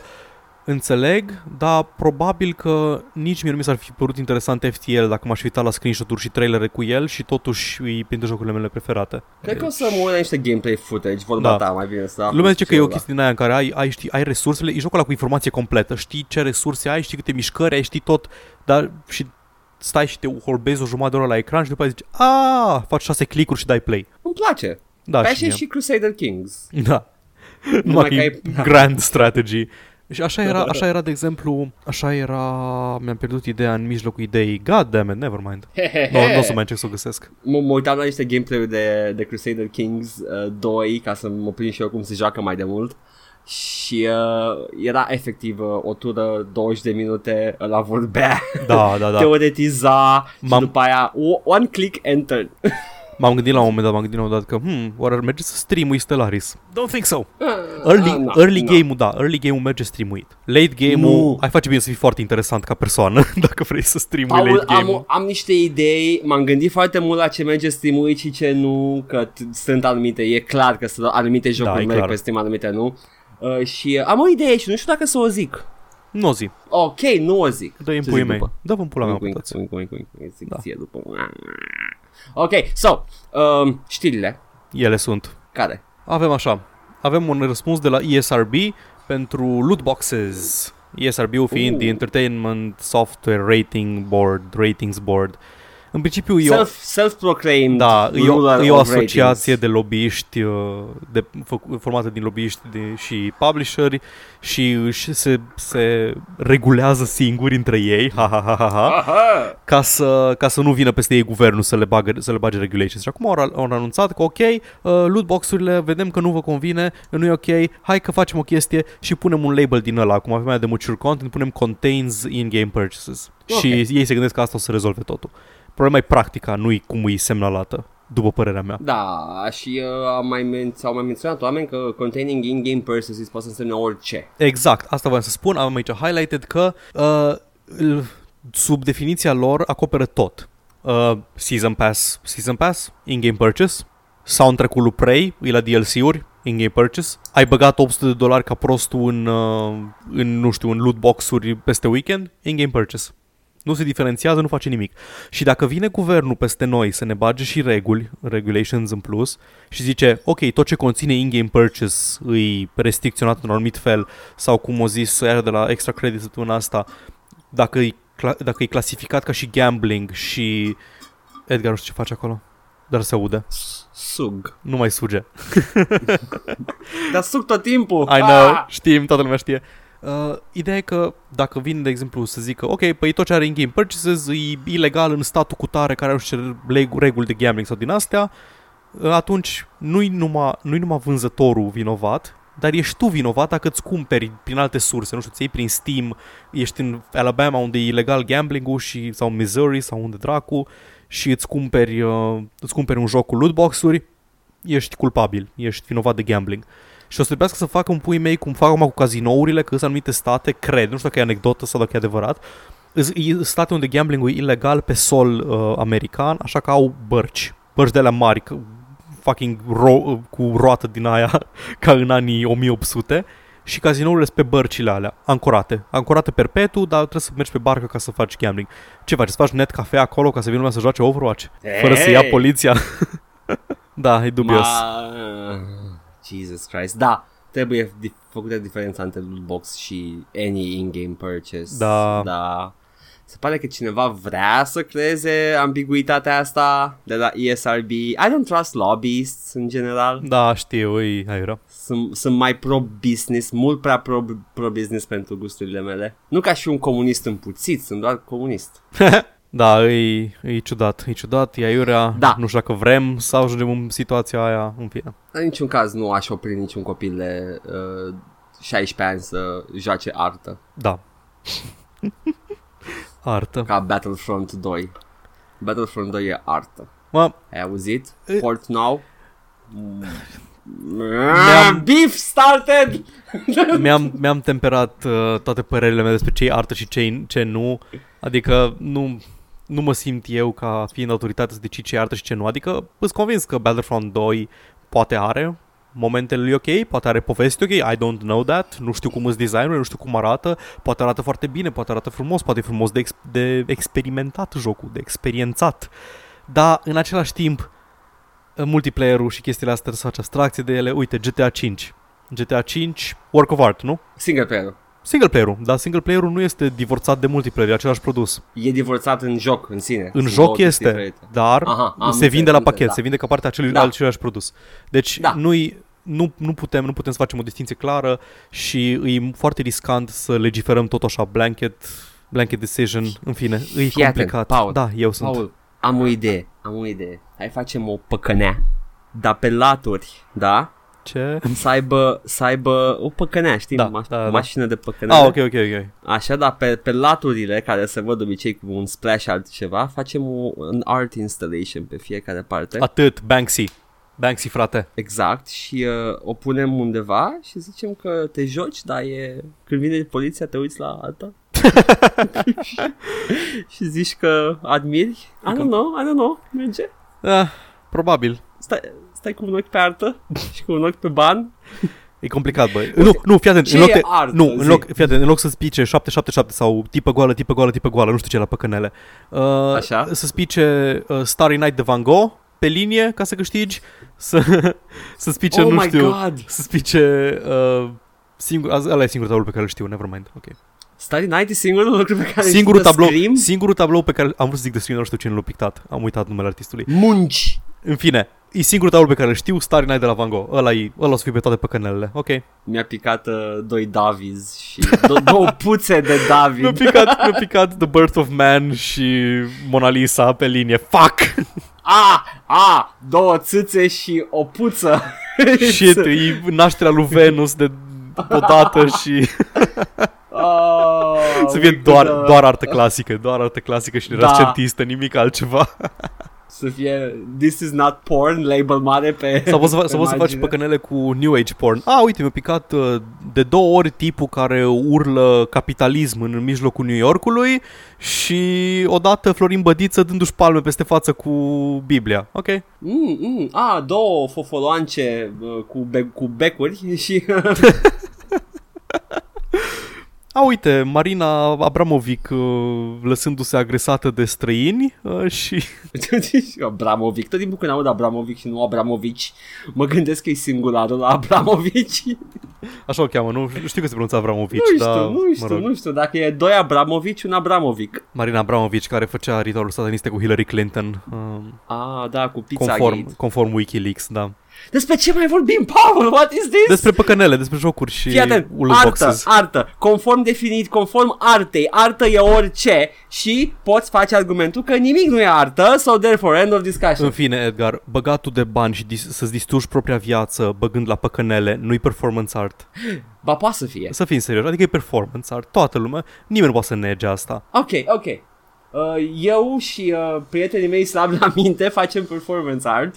înțeleg, dar probabil că nici mie nu mi s-ar fi părut interesant FTL dacă m-aș uitat la screenshot-uri și trailere cu el și totuși e printre jocurile mele preferate. Cred că o să mă uit niște gameplay footage, vorba ta, mai bine să... Lumea zice că e o chestie din aia în care ai resursele, e jocul ăla cu informație completă, știi ce resurse ai, știi câte mișcări ai, știi tot, dar și stai și te horbezi o jumătate de oră la ecran și după aia zici, faci 6 click-uri și dai play. Îmi place. Da, Passion și Crusader Kings. Da. Numai că e grand strategy. Și așa era, de exemplu, mi-am pierdut ideea în mijlocul ideii, god damn it, never mind. Nu o să mai încerc să o găsesc. Mă uitam la niște gameplay-uri de Crusader Kings 2, ca să mă prind și eu cum se joacă mai de mult. Și era efectiv o tură 20 de minute, ăla vorbea, teoretiza și după aia one click enter. M-am gândit la un moment dat că oare ar merge să stream-ui Stellaris? Don't think so. Early game-ul, da. Early game-ul merge stream-uit. Late game-ul, ai face bine să fii foarte interesant ca persoană dacă vrei să stream-ui late game-ul. Am niște idei, m-am gândit foarte mult la ce merge stream-uit și ce nu, că sunt anumite, e clar că sunt anumite jocuri merg pe stream, anumite nu. Și am o idee și nu știu dacă să o zic. Nu o zi. Ok, nu o zic. Dă-i în puii mei. Dă-vă în pula mea pe toți. Ok, so, știrile. Ele sunt. Care? Avem un răspuns de la ESRB pentru loot boxes. ESRB-ul fiind The Entertainment Software Ratings Board. În principiu self-proclaimed. Da, e o asociație de lobbyiști formată din lobbyiști și publisheri și se regulează singuri între ei, ca să nu vină peste ei guvernul să le bage regulations. Și acum au anunțat că ok, lootbox-urile vedem că nu vă convine, nu e ok, hai că facem o chestie și punem un label din ăla, cum avem aia de mature content, punem contains in-game purchases. Okay. Și ei se gândesc că asta o să rezolve totul. Problema e practica, nu-i cum e semnalată, după părerea mea. Da, și s-au mai menționat oameni că containing in-game purchases poate să însemne orice. Exact, asta voiam să spun, avem aici highlighted că sub definiția lor acoperă tot. Season Pass, in-game purchase, soundtrack-ul lui Prey, e la DLC-uri, in-game purchase. Ai băgat $800 ca prostul în nu știu, în loot box-uri peste weekend, in-game purchase. Nu se diferențiază, nu face nimic. Și dacă vine guvernul peste noi să ne bage și regulations în plus, și zice, ok, tot ce conține in-game purchase îi restricționat într-un anumit fel, sau cum o zis aia de la Extra Credit săptămâna asta, dacă e clasificat ca și gambling și... Edgar, nu știu ce face acolo, dar se aude. Sug. Nu mai suge. Dar sug tot timpul. I know, știm, toată lumea știe. Ideea e că dacă vin, de exemplu, să zică ok, păi tot ce are in-game purchases e ilegal în statul cutare care are reguli de gambling sau din astea, atunci nu-i numai vânzătorul vinovat, dar ești tu vinovat dacă îți cumperi prin alte surse, nu știu, ți iei prin Steam, ești în Alabama unde e ilegal gambling-ul sau Missouri sau unde dracu și îți cumperi un joc cu lootbox-uri, ești culpabil, ești vinovat de gambling. Și o să trebuiască să facă un pui mei cum fac acum cu cazinourile, că sunt anumite state, cred, nu știu dacă e anecdotă sau dacă e adevărat, state unde gambling-ul e ilegal pe sol american, așa că au bărci de alea mari, fucking cu roată din aia, ca în anii 1800, și cazinourile sunt pe bărcile alea, ancorate perpetu, dar trebuie să mergi pe barcă ca să faci gambling. Ce faci? Să faci net cafea acolo ca să vină lumea să joace Overwatch? Hey! Fără să ia poliția? Da, e dubios. Jesus Christ, da, trebuie făcută diferența între lootbox și any in-game purchase. Da. Se pare că cineva vrea să creeze ambiguitatea asta de la ESRB. I don't trust lobbyists în general. Da, știu, sunt mai pro-business, mult prea pro-business pentru gusturile mele. Nu ca și un comunist împuțit, sunt doar comunist. Da, e ciudat, e aiurea, da. Nu știu dacă vrem să ajungem în situația aia, în fine. În niciun caz nu aș opri niciun copil de 16 ani să joace artă. Da. Artă. Ca Battlefront 2. Battlefront 2 e artă. Ai auzit? Port now? Beef started! Mi-am temperat toate părerile mele despre ce e artă și ce nu. Adică nu mă simt eu ca fiind autoritate să decid ce e artă și ce nu. Adică îți convins că Battlefront 2 poate are momentele lui ok, poate are poveste ok, I don't know that, nu știu cum sunt design-urile, nu știu cum arată, poate arată foarte bine, poate arată frumos, poate e frumos de experimentat jocul, de experiențat. Dar în același timp multiplayer-ul și chestiile astea trebuie să faci abstracție de ele. Uite, GTA 5, work of art, nu? Single player-ul, dar single player-ul nu este divorțat de multiplayer, e același produs. E divorțat în joc în sine. În joc este, diferite. Dar se vinde ca parte a aceluiași produs. Deci nu putem să facem o distinție clară și e foarte riscant să legiferăm tot așa blanket decision, în fine, e complicat. Paul, da, Paul, am o idee. Hai facem o păcănea, dar pe laturi, da? Ce? Să aibă o păcănea, știi? Da, mașină de păcănea. Ah, ok. Așa, dar pe laturile, care se văd obicei cu un splash art ceva, facem un art installation pe fiecare parte. Atât, Banksy, frate. Exact, și o punem undeva și zicem că te joci, dar când vine poliția te uiți la alta. Și zici că admiri. I don't know, merge? Probabil. Stai cu un ochi pe artă și cu un ochi pe ban. E complicat, băi. Nu, fii atent. În loc să-ți pice 777 sau tipă goală, nu știu ce la păcănele. Așa. Să-ți pice Starry Night de Van Gogh pe linie ca să câștigi. Să-ți pice, oh, nu știu. God. Să-ți pice ăla e singurul tablou pe care îl știu, nevermind. Ok. Starry Night e singurul lucru pe care singurul tablou pe care am vrut să zic de Scream, nu știu cine l-a pictat. Am uitat numele artistului. Munci. În fine, e singurul tablou pe care îl știu, Starry Night de la Van Gogh. Ăla o să fie pe toate păcănelele. Ok. Mi-a picat doi Davids și două puțe de David. Mi-a picat The Birth of Man și Mona Lisa pe linie. Fuck! Două țâțe și o puță. Shit, e nașterea lui Venus de odată și... Să fie doar artă clasică și recentistă, nimic altceva. Să fie this is not porn, label mare pe... Sau poți să faci păcănele cu New Age porn. Uite, mi-a picat de două ori tipul care urlă capitalism în mijlocul New Yorkului și odată Florin Bădiță dându-și palme peste față cu Biblia. Ok. Două fofoloance cu becuri și... Uite, Marina Abramovic lăsându-se agresată de străini și... Abramovic, tot timpul când aud Abramovic și nu Abramovici, mă gândesc că e singularul la Abramovici. Așa o cheamă, nu știu că se pronunța Abramovic. Nu știu, dacă e doi Abramovici, un Abramovic. Marina Abramovic, care făcea ritualul sataniste cu Hillary Clinton. Da, cu pizza conform Wikileaks, da. Despre ce mai vorbim, Paul? What is this? Despre păcănele, despre jocuri și lootboxes. Artă, conform artei. Artă e orice și poți face argumentul că nimic nu e artă, so therefore end of discussion. În fine, Edgar, băgatul de bani și să-ți distrugi propria viață băgând la păcănele nu-i performance art. Ba, poate să fie. Să fim serios, adică e performance art, toată lumea, nimeni nu poate să nege asta. Ok. Eu și prietenii mei slabi la minte facem performance art.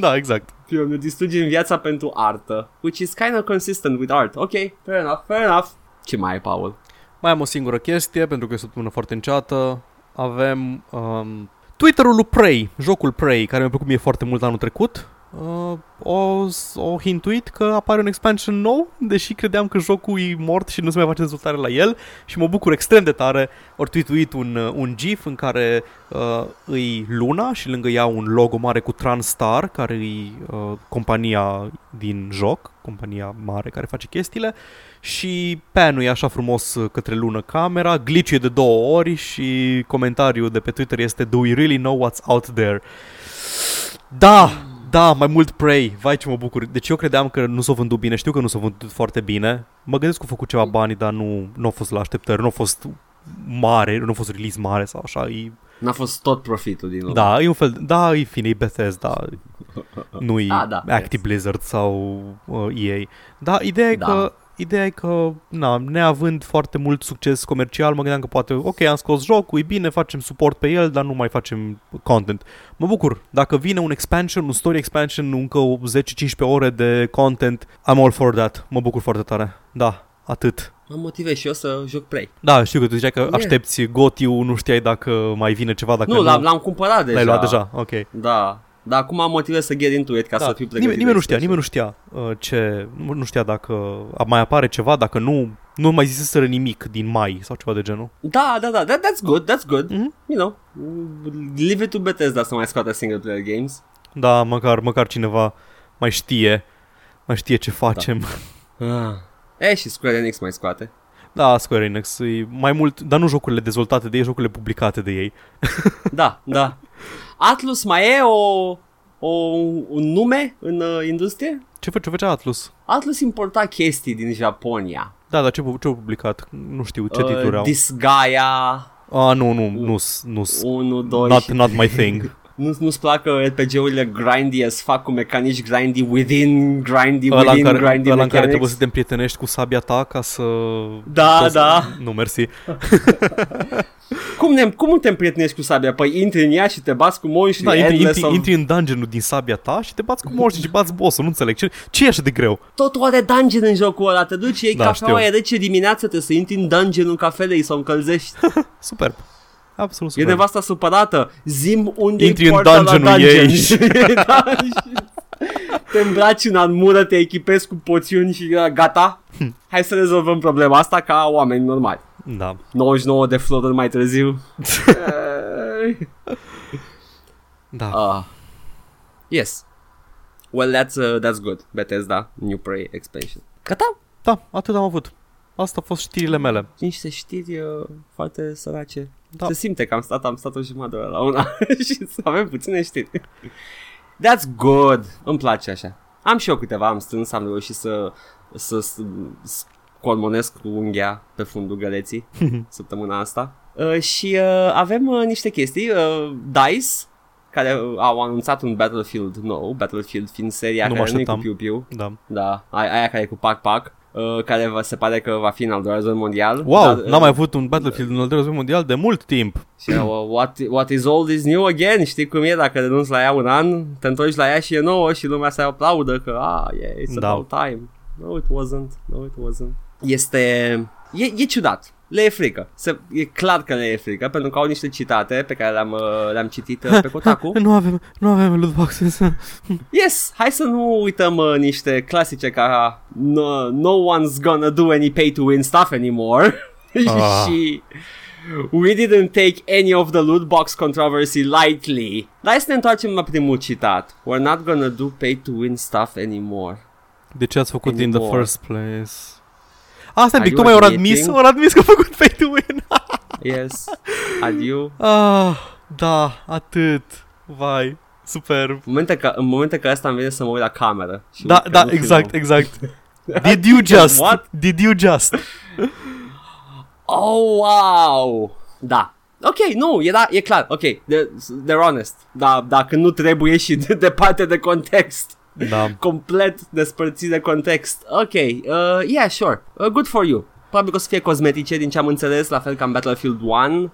Da, exact. Eu ne distrugem viața pentru artă, which is kind of consistent with art. Ok, fair enough, fair enough. Ce mai ai, Paul? Mai am o singură chestie, pentru că e o săptămână foarte înceată. Avem Twitter-ul lui Prey, jocul Prey, care mi-a plăcut mie foarte mult anul trecut. O hintuit că apare un expansion nou, deși credeam că jocul e mort și nu se mai face dezvoltare la el, și mă bucur extrem de tare. Or tweetuit un gif în care îi Luna și lângă ea un logo mare cu Transstar, care e compania din joc, compania mare care face chestiile, și panul e așa frumos către Luna camera, glitch-ul e de 2 ori și comentariul de pe Twitter este "Do we really know what's out there?" Da! Da, mai mult Prey, vai ce mă bucur. Deci eu credeam că nu s-o vândut bine, știu că nu s-o vândut foarte bine. Mă gândesc că au făcut ceva bani, dar nu a fost la așteptări, nu a fost mare, nu a fost release mare sau așa. N-a fost tot profitul din urmă. Da, e un fel, da, e fine, e Bethesda, nu-i Active Blizzard sau EA. Dar ideea e că, neavând foarte mult succes comercial, mă gândeam că poate, ok, am scos jocul, e bine, facem suport pe el, dar nu mai facem content. Mă bucur, dacă vine un expansion, un story expansion, încă 10-15 ore de content, I'm all for that, mă bucur foarte tare, da, atât. Mă motivez și eu să joc Prey. Da, știu că tu ziceai că aștepți Gotiu, nu știai dacă mai vine ceva, dacă nu. L-am cumpărat deja. L-ai luat deja, ok. Da. Dar acum am motive să get into it, ca să fiu pregătit. Nimeni nu știa dacă mai apare ceva, dacă nu mai ziseseră nimic din mai sau ceva de genul. Da, that's good. Mm-hmm. You know, leave it to Bethesda să mai scoată single player games. Da, măcar cineva mai știe ce facem. Da. Și Square Enix mai scoate. Da, Square Enix e mai mult, dar nu jocurile dezvoltate de ei, jocurile publicate de ei. Da. Atlus mai e un nume în industrie? Ce făcea Atlus? Atlus importa chestii din Japonia. Da, dar ce-au publicat? Nu știu, ce titluri au? Disgaea. Ah, nu. 1, 2, not my thing. Nu-ți placă RPG-urile grindy as fuck, cu mecanici grindy within, ăla în care trebuie să te împrietenești cu sabia ta ca să... Nu, mersi. Cum te împrietenești cu sabia? Păi intri în ea și te bați cu monștri. Da, intri în dungeon-ul din sabia ta și te bați cu monștri și bați boss-ul, nu înțeleg. Ce e așa de greu? Totul are dungeon în jocul ăla, te duci, iei cafeaua, e rece dimineața, trebuie să intri în dungeon-ul cafelei, să o încălzești. Superb. Absolut super. E nevasta supărată. Zim unde e poarta în la dungeon. Da, te îmbraci în armură, te echipezi cu poțiuni și gata. Hai să rezolvăm problema asta ca oameni normali. Da. 99 de florări mai târziu. Da. Yes. Well, that's good. Bethesda New Prey expansion. Gata? Da, atât am avut. Asta a fost știrile mele. Niște știri foarte sărace. Da. Se simte că am stat o jumătate de oră la una și să avem puține știri. That's good. Îmi place așa. Am și eu câteva, am strâns, am reușit să colmonesc cu unghia pe fundul găleții săptămâna asta. Și avem niște chestii. DICE, care au anunțat un Battlefield nou, Battlefield fiind seria care nu e cu piu-piu. Da. Aia care e cu pac-pac. Care se pare că va fi în al doilea război mondial. Wow, dar n-am mai avut un Battlefield în al doilea război mondial de mult timp. Și what is old is new again. Știi cum e, dacă renunți la ea un an, te întorci la ea și e nouă și lumea se aplaudă că it's about time. No, it wasn't. E ciudat. Le e frică. E clar că le e frică, pentru că au niște citate pe care le-am citit pe Kotaku. Nu avem loot boxes. Yes, hai să nu uităm niște clasice ca no one's gonna do any pay to win stuff anymore. Și we didn't take any of the loot box controversy lightly. Dar hai să ne întoarcem la primul citat. We're not gonna do pay to win stuff anymore. De ce ați făcut in the first place? Asta e pic, tocmai ori admis că a făcut pay to win. Yes, adiu. Da, atât. Vai, superb. În momentul că asta îmi vine să mă uit la cameră. Da, exact. Did you just? Oh, wow. Da. Ok, nu, e clar, ok, they're honest. Da, dacă nu trebuie și departe de context. Da. Complet despărțit de context. Ok, yeah, sure, good for you. Probabil că o să fie cosmetice, din ce am înțeles. La fel ca în Battlefield 1.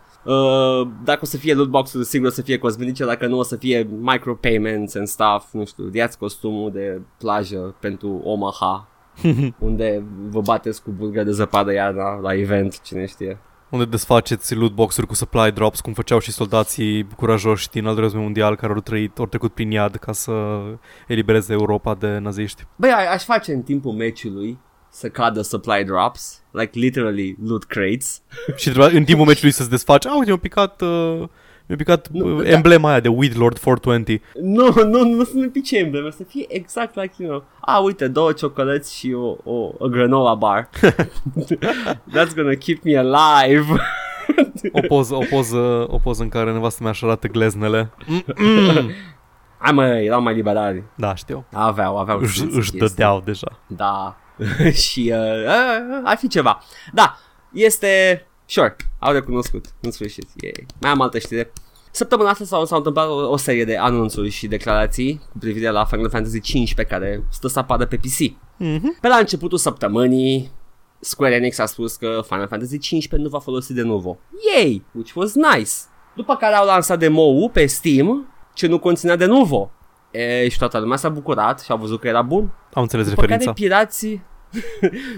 Dacă o să fie lootbox-ul, sigur o să fie cosmetice, dacă nu o să fie micropayments and stuff, nu știu, ia-ți costumul de plajă pentru Omaha, unde vă bateți cu burgă de zăpadă iarna la event, cine știe. Unde desfaceți lootbox-uri cu supply drops, cum făceau și soldații curajoși din al doilea război mondial care au trecut prin iad ca să elibereze Europa de naziști. Băi, aș face în timpul meciului să cadă supply drops, like literally loot crates. Și în timpul meciului să-ți desfaci, mi-a picat nu, emblema aia de Weedlord 420. Nu să nu pice emblema, să fie exact like, you know, uite, 2 ciocolăți și o granola bar. That's gonna keep me alive. o poză în care nevastă mea își arată gleznele. Hai mă, erau mai liberali. Da, știu. Aveau își dădeau deja. Da. Și ar fi ceva. Da, este... Sure, au recunoscut, în sfârșit. Yay. Mai am altă știre. Săptămâna asta s-au întâmplat o serie de anunțuri și declarații cu privire la Final Fantasy XV pe care stă să apară pe PC. Mm-hmm. Pe la începutul săptămânii, Square Enix a spus că Final Fantasy XV nu va folosi de Denuvo. Yay! Which was nice. După care au lansat demo-ul pe Steam ce nu conținea de Denuvo. Și toată lumea s-a bucurat și a văzut că era bun. Am înțeles referința.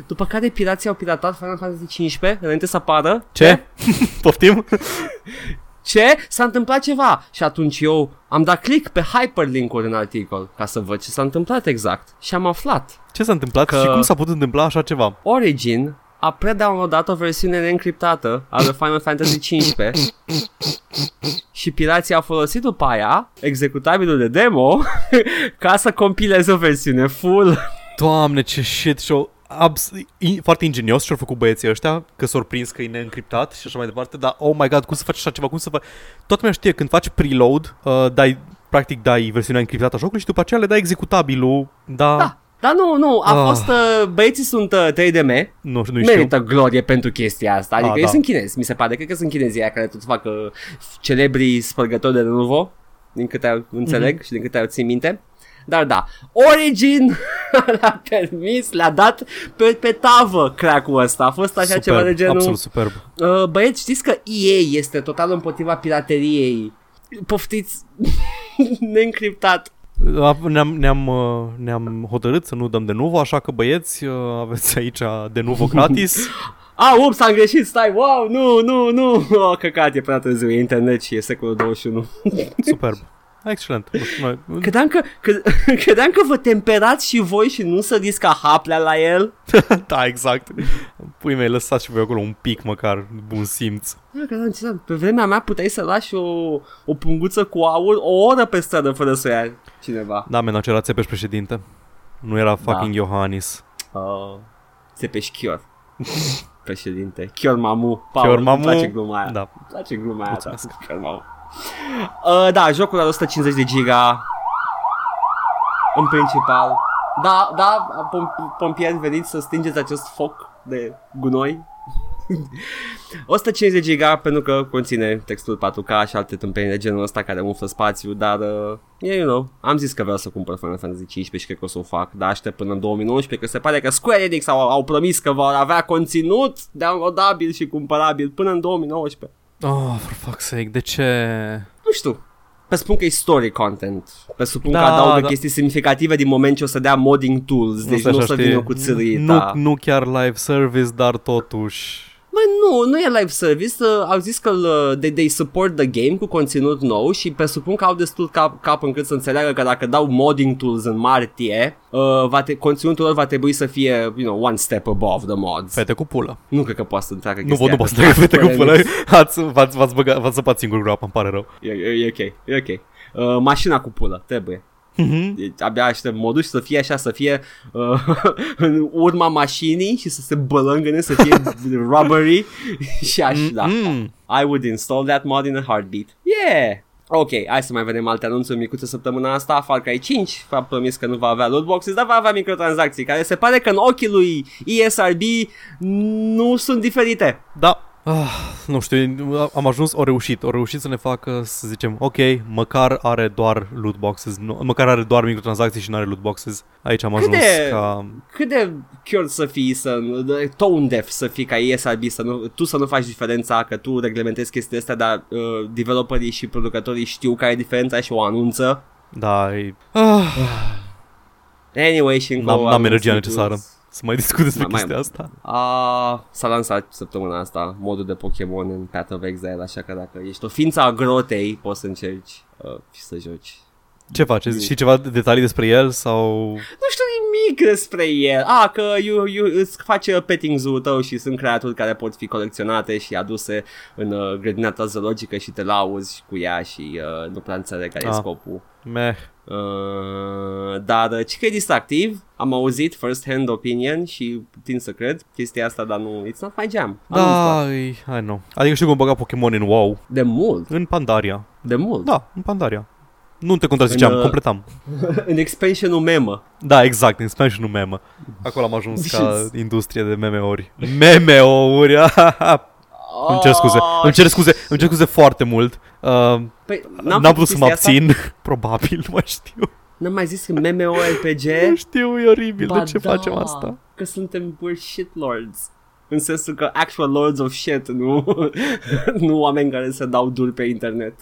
După care pirații au piratat Final Fantasy XV înainte să apară. Ce? Poftim? Ce? S-a întâmplat ceva. Și atunci eu am dat click pe hyperlink-uri în articol ca să văd ce s-a întâmplat exact. Și am aflat. Ce s-a întâmplat și cum s-a putut întâmpla așa ceva? Origin a predownloadat o versiune neîncriptată a Final Fantasy XV și pirații au folosit după aia executabilul de demo ca să compileze o versiune full. Doamne, ce shit show! Foarte ingenios și-au făcut băieții ăștia, că s-au prins că e neîncriptat și așa mai departe, dar oh my god, cum să faci așa ceva, cum să faci... Toată lumea știe, când faci preload, dai versiunea încriptată a jocului și după aceea le dai executabilul, Da, nu, a fost, băieții sunt 3DM, nu merită glorie pentru chestia asta, adică ei sunt chinezi, mi se pare, cred că sunt chinezii aia care tot fac celebrii spărgători de Lenovo, din câte înțeleg și din câte țin minte. Dar da, Origin l-a permis, l-a dat pe tavă crack-ul ăsta. A fost așa superb, ceva de genul... Absolut superb. Băieți, știți că EA este total împotriva pirateriei. Poftiți, neîncriptat. Ne-am hotărât să nu dăm de nuvo, așa că băieți, aveți aici de nuvo gratis. Ups, am greșit, stai, wow, nu. Căcat, e prea târziu, e internet și e secolul 21. Superb. Excelent. Credeam că vă temperați și voi și nu să disca haplea la el. Da, exact. Pui mei, lăsați și voi acolo un pic măcar bun simț. Pe vremea mea puteai să lași o punguță cu aur o oră pe stradă fără să o ia cineva. Da, men, acela Țepeș președinte. Nu era fucking Iohannis. Țepeș Chior președinte. Chior Mamu. Paul, Chior Mamu. Îmi place gluma aia. Da. Îmi place gluma aia. Mulțumesc. Da. Chior Mamu. Da, jocul are 150 de giga în principal. Da, pompieri, veniți să stingeți acest foc de gunoi. 150 giga pentru că conține texturi 4K și alte tâmpenii de genul ăsta care umflă spațiu, dar you know, am zis că vreau să cumpăr Final Fantasy 15 și cred că o să o fac, dar aștept până în 2019 că se pare că Square Enix au promis că vor avea conținut downloadabil și cumpărabil până în 2019. Oh, for fuck's sake, de ce? Nu știu. Presupun că e story content. Presupun că adaugă chestii semnificative din moment ce o să dea modding tools. Deci nu o să vină cu țârâie. Nu chiar live service, dar totuși. Măi, nu e live service. Au zis că they support the game cu conținut nou și presupun că au destul cap încât să înțeleagă că dacă dau modding tools în martie, conținutul lor va trebui să fie, you know, one step above the mods. Fete cu pulă. Nu cred că poate să treacă chestia. Nu poate să treacă fete cu pulă. V-ați săpat singur groapa, îmi pare rău. E ok. Mașina cu pulă, trebuie. Deci, abia aștept modul și să fie așa, să fie în urma mașinii și să se bălângăne, să fie robbery și așa. I would install that mod in a heartbeat. Yeah! Ok, hai să mai vedem alte anunțuri micuțe săptămâna asta. Far Cry 5 a promis că nu va avea lootboxes, dar va avea microtransacții, care se pare că în ochii lui ESRB nu sunt diferite. Da. Nu știu, am ajuns, au reușit să ne facă să zicem, ok, măcar are doar loot boxes, nu, măcar are doar microtransacții și nu are loot boxes. Aici am ajuns ca... Cât de curios să fii, tone deaf să fii ca ESRB, tu să nu faci diferența, că tu reglementezi chestiile astea, dar developerii și producătorii știu care e diferența și o anunță. Da, e... Anyway, și încă n-am energia necesară să mai discut despre chestia asta. S-a lansat săptămâna asta modul de Pokémon în Path of Exile, așa că dacă ești o ființă a grotei, poți să încerci și să joci. Ce faceți? Știi ceva detalii despre el sau... Nu știu nimic despre el. Că îți face petting zoo-ul tău și sunt creaturi care pot fi colecționate și aduse în grădina ta zoologică și te lauzi cu ea și nu prea înțeleg care e scopul. Dar ce că e distractiv. Am auzit first hand opinion și tind să cred chestia asta, dar nu, it's not my jam. I know. Adică știu cum băga Pokémon în WoW de mult. În Pandaria. De mult. Da, în Pandaria. Nu te contraziceam, completam. În expansion-ul memă. Da, exact, în expansion-ul memă. Acolo am ajuns ca industrie de meme-uri. Meme-uri. Îmi cer scuze foarte mult. Păi, n-am vrut să mă abțin, probabil, nu mai știu. N-am mai zis că MMORPG? Nu știu, e oribil, de ce facem asta? Că suntem bullshit lords. În sensul că actual lords of shit, nu oameni care se dau duri pe internet.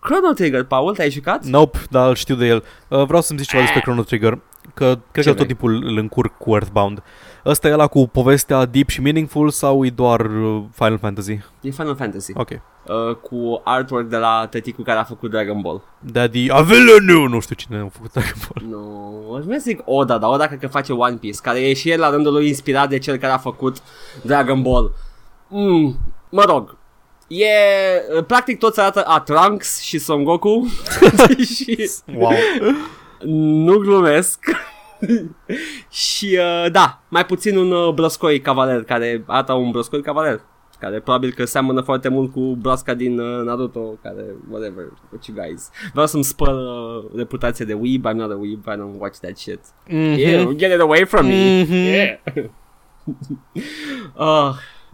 Chrono Trigger, Paul, te-ai jucat? Nope, dar știu de el. Vreau să-mi zici ceva despre Chrono Trigger, că cred că tot timpul îl încurc cu Earthbound. Ăsta e ăla cu povestea deep și meaningful sau e doar Final Fantasy? E Final Fantasy. Ok. Cu artwork de la tăticul care a făcut Dragon Ball. Daddy Avelinu, nu știu cine a făcut Dragon Ball. Nu, vreau să zic Oda, dar Oda cred că face One Piece, care e și el la rândul lui inspirat de cel care a făcut Dragon Ball. Mă rog. E, practic toți arată a Trunks și Son Goku. Și wow. Nu glumesc. Și da, mai puțin un broscoi cavaler, care arată un broscoi cavaler, care probabil că seamănă foarte mult cu broasca din Naruto, care, whatever, what you guys. Vreau să-mi spăr reputația de weeb. I'm not a weeb, I don't watch that shit. Ew, get it away from me.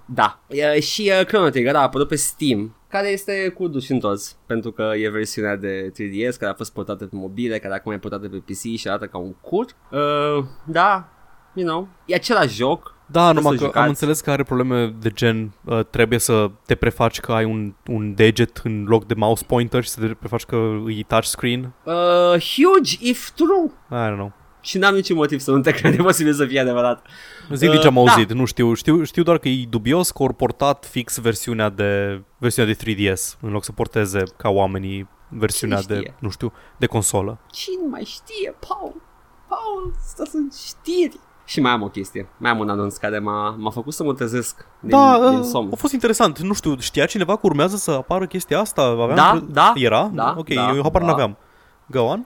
Da, și Chrono Trigger a apărut pe Steam, care este cu duș întors, pentru că e versiunea de 3DS, care a fost portată pe mobile, care acum e portată pe PC și arată ca un cur. Da, you know, e același joc. Da, numai că am înțeles că are probleme de gen, trebuie să te prefaci că ai un deget în loc de mouse pointer și să te prefaci că e touchscreen. Huge if true. I don't know. Și n-am niciun motiv să nu te crede, posibil să fie adevărat. Zic de ce am auzit, da. Nu știu doar că e dubios că au portat fix versiunea de 3DS, în loc să porteze ca oamenii versiunea de, nu știu, de consolă. Cine mai știe, Paul, asta sunt știri. Și mai am o chestie, mai am un anunț care m-a făcut să mă trezesc din somn. A fost interesant, nu știu, știa cineva că urmează să apară chestia asta? Aveam era? Da, ok, da, eu habar n-aveam. Go on.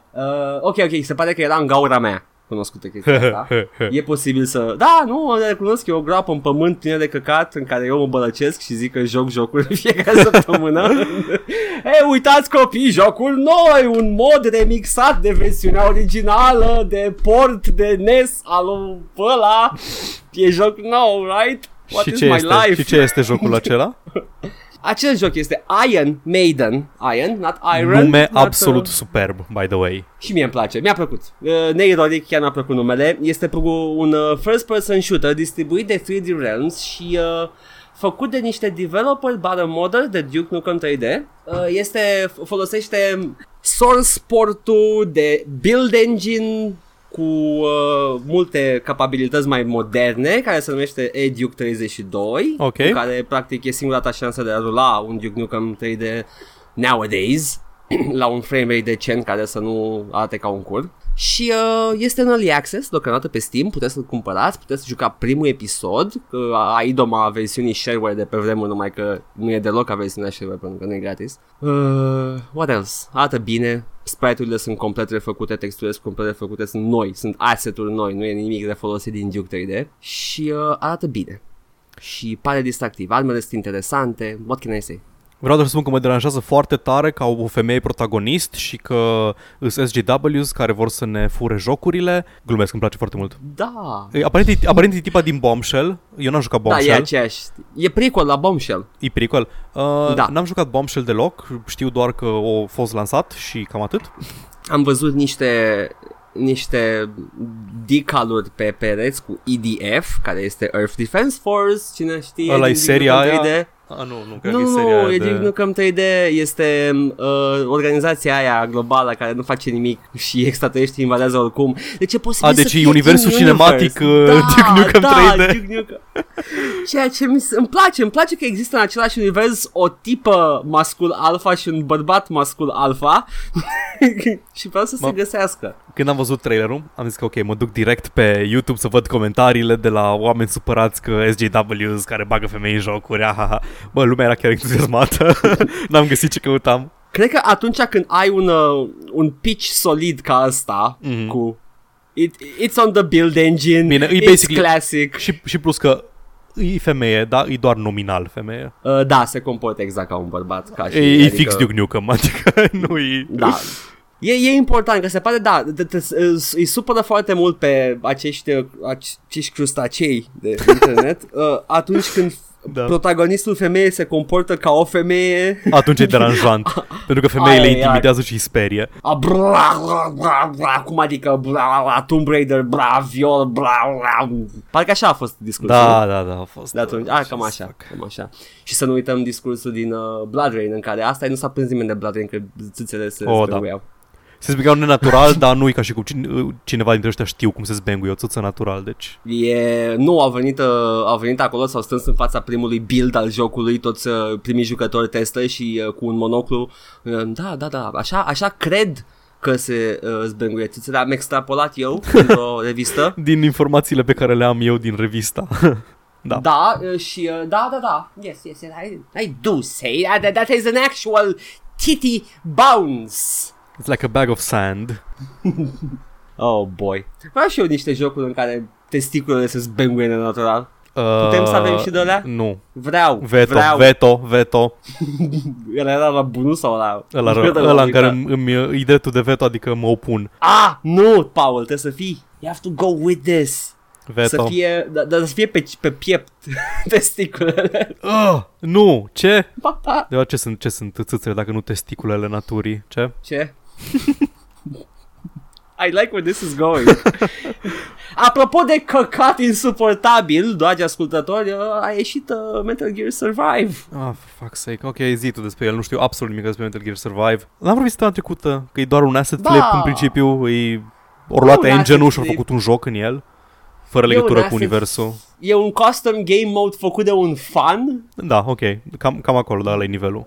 Ok, se pare că era în gaura mea cunoscută chestia asta. E posibil să... Da, nu, recunosc, e o groapă în pământ plină de căcat în care eu mă bălăcesc și zic că joc jocul în fiecare săptămână. Hey, uitați copii, jocul noi, un mod remixat de versiunea originală de port de NES al ăla. E joc nou, right? What is my life? Și ce este jocul acela? Acel joc este Iron Maiden. Iron, not Iron. Nume not absolut superb, by the way. Și mie îmi place, mi-a plăcut. Neironic, chiar mi-a plăcut numele. Este un first-person shooter distribuit de 3D Realms și făcut de niște developeri modder de Duke Nukem 3D. Folosește source port-ul de Build Engine cu multe capabilități mai moderne, care se numește Duke 32, okay. Care practic e singura ta șansă de a rula un Duke Nukem 3D nowadays la un frame rate decent care să nu arate ca un cur. Și este în Early Access, deocamdată pe Steam, puteți să-l cumpărați, puteți juca primul episod, idoma versiunii shareware de pe vremuri, numai că nu e deloc a versiunea shareware pentru că nu e gratis. What else? Arată bine, sprite-urile sunt complet refăcute, texturile sunt complet refăcute, sunt noi, sunt asset-uri noi, nu e nimic refolosit din Duke 3D și arată bine și pare distractiv, armele sunt interesante, what can I say? Vreau doar să spun că mă deranjează foarte tare că au o femeie protagonist și că sunt SJWs care vor să ne fure jocurile. Glumesc, îmi place foarte mult. Da. Aparent e tipa din Bombshell. Eu n-am jucat Bombshell. Da, e aceeași. E prequel la Bombshell. E prequel. Da. N-am jucat Bombshell deloc. Știu doar că a fost lansat și cam atât. Am văzut niște decal-uri pe pereți cu EDF, care este Earth Defense Force, cine știe. Ăla e seria aia? Nu, cam 3D. Este organizația aia globală care nu face nimic și extraterestri invadează oricum. Deci e posibil să fie universul cinematic Duke Nukem 3D. Ceea ce îmi place că există în același univers o tipă mascul alfa și un bărbat mascul alfa și vreau să se găsească. Când am văzut trailerul, am zis că ok, mă duc direct pe YouTube să văd comentariile de la oameni supărați că SJWs care bagă femei în jocuri, ahaha. Bă, lumea era chiar entuziasmată. N-am găsit ce căutam. Cred că atunci când ai un pitch solid ca asta, cu it's on the build engine, bine, it's classic. Și plus că e femeie, da? E doar nominal femeie. Da, se comportă exact ca un bărbat. Ca și, e adică... fix Duke Nukem, adică nu e... Da. E important, că se pare, da, îi supără foarte mult pe acești crustacei de internet atunci când protagonistul femeie se comportă ca o femeie. Atunci e deranjant, pentru că femeile intimidează și îi sperie. Cum adică Tomb Raider, viol, parcă așa a fost discursul. Da, a fost. De atunci, cam așa. Și să nu uităm discursul din Blood Rain, în care asta nu s-a prins nimeni de Blood Rain, că țâțele se zbăguiau. Se zbigau nenatural, dar nu e ca și cum cineva dintre ăștia știu cum se zbenguie o țâță natural, deci... Nu, au venit acolo, s-au strâns în fața primului build al jocului, toți primii jucători testă și cu un monoclu. Da, așa cred că se zbenguie țâțele. Am extrapolat eu într-o revistă. Din informațiile pe care le am eu din revista. Da. Yes, I do say that is an actual titty bounce. It's like a bag of sand. Oh boy. Vreau și eu niște jocuri în care testiculele se zbenguie natural. Putem să avem și de alea? Nu. Vreau veto. Ăla era la bunul sau la... Ăla în care îi dreptul de veto, adică mă opun. Nu, Paul, trebuie să fii. You have to go with this. Veto. Să fie pe piept testiculele. Nu, ce? Ba. De ce sunt țâțele dacă nu testiculele naturii? Ce? I like where this is going. Apropo de căcat insuportabil, dragi ascultători, a ieșit Metal Gear Survive. For fuck's sake. Ok, zi tu despre el, nu știu absolut nimic despre Metal Gear Survive. L-am vorbit săptămâna trecută, că e doar un asset clip în principiu, ori luat engine-ul și ori făcut un joc în el. Fără legătură cu universul. E un custom game mode făcut de un fan? Da, ok. Cam acolo, dar ăla e nivelul.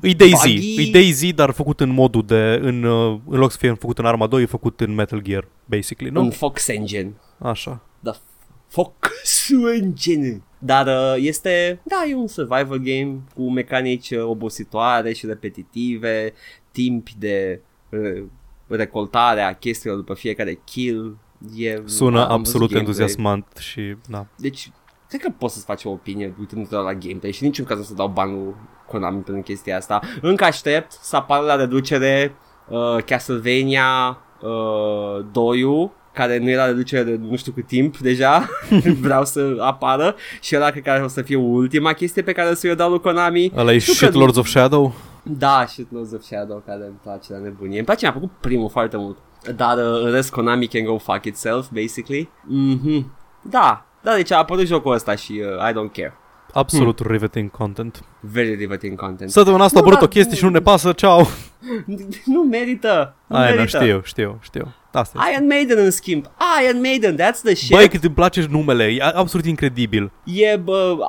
E Daisy. E Daisy, dar făcut în modul de... În loc să fie făcut în Arma 2, e făcut în Metal Gear, basically, nu? În Fox Engine. Așa. Da. Fox Engine. Dar este... Da, e un survival game cu mecanici obositoare și repetitive, timp de recoltare a chestiilor după fiecare kill... Sună absolut entuziasmant și da. Deci, cred că poți să-ți faci o opinie uitându-te la gameplay și niciun caz nu să dau banul Konami pentru chestia asta. Încă aștept să apară la reducere Castlevania 2-ul, care nu era reducere de nu știu cât timp deja. Vreau să apară și ăla cred că o să fie ultima chestie pe care o să o dau lui Konami. Ăla e Shit Lords of Shadow? Da, Shit Lords of Shadow, care îmi place la nebunie. Îmi place, mi-a plăcut primul foarte mult. Dar în rest Konami can go fuck itself, basically. Da, deci a apărut jocul ăsta și I don't care. Absolut riveting content. Very riveting content. Săptămâna asta a apărut o chestie și nu ne pasă, ciao. Nu merită. Știu. Asta Iron Maiden, în schimb. Iron Maiden, that's the shit. Băi, cât îmi place numele, e absolut incredibil.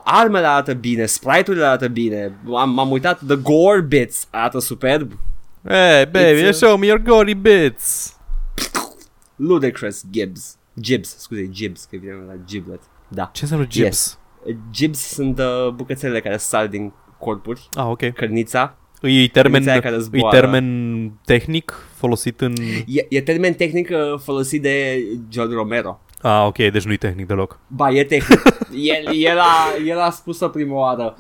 Armele arată bine, sprite-urile arată bine. M-am uitat, the gore bits arată superb. Hey, baby, show me your gory bits. Ludicrous Jibs, că vine la giblet. Da. Ce înseamnă jibs? Yes. Jibs sunt bucățele care sar din corpuri. Okay. Cărnița. E termen tehnic folosit în... E termen tehnic folosit de John Romero. Ok, deci nu-i tehnic deloc. Ba, e tehnic. El a spus-o prima oară.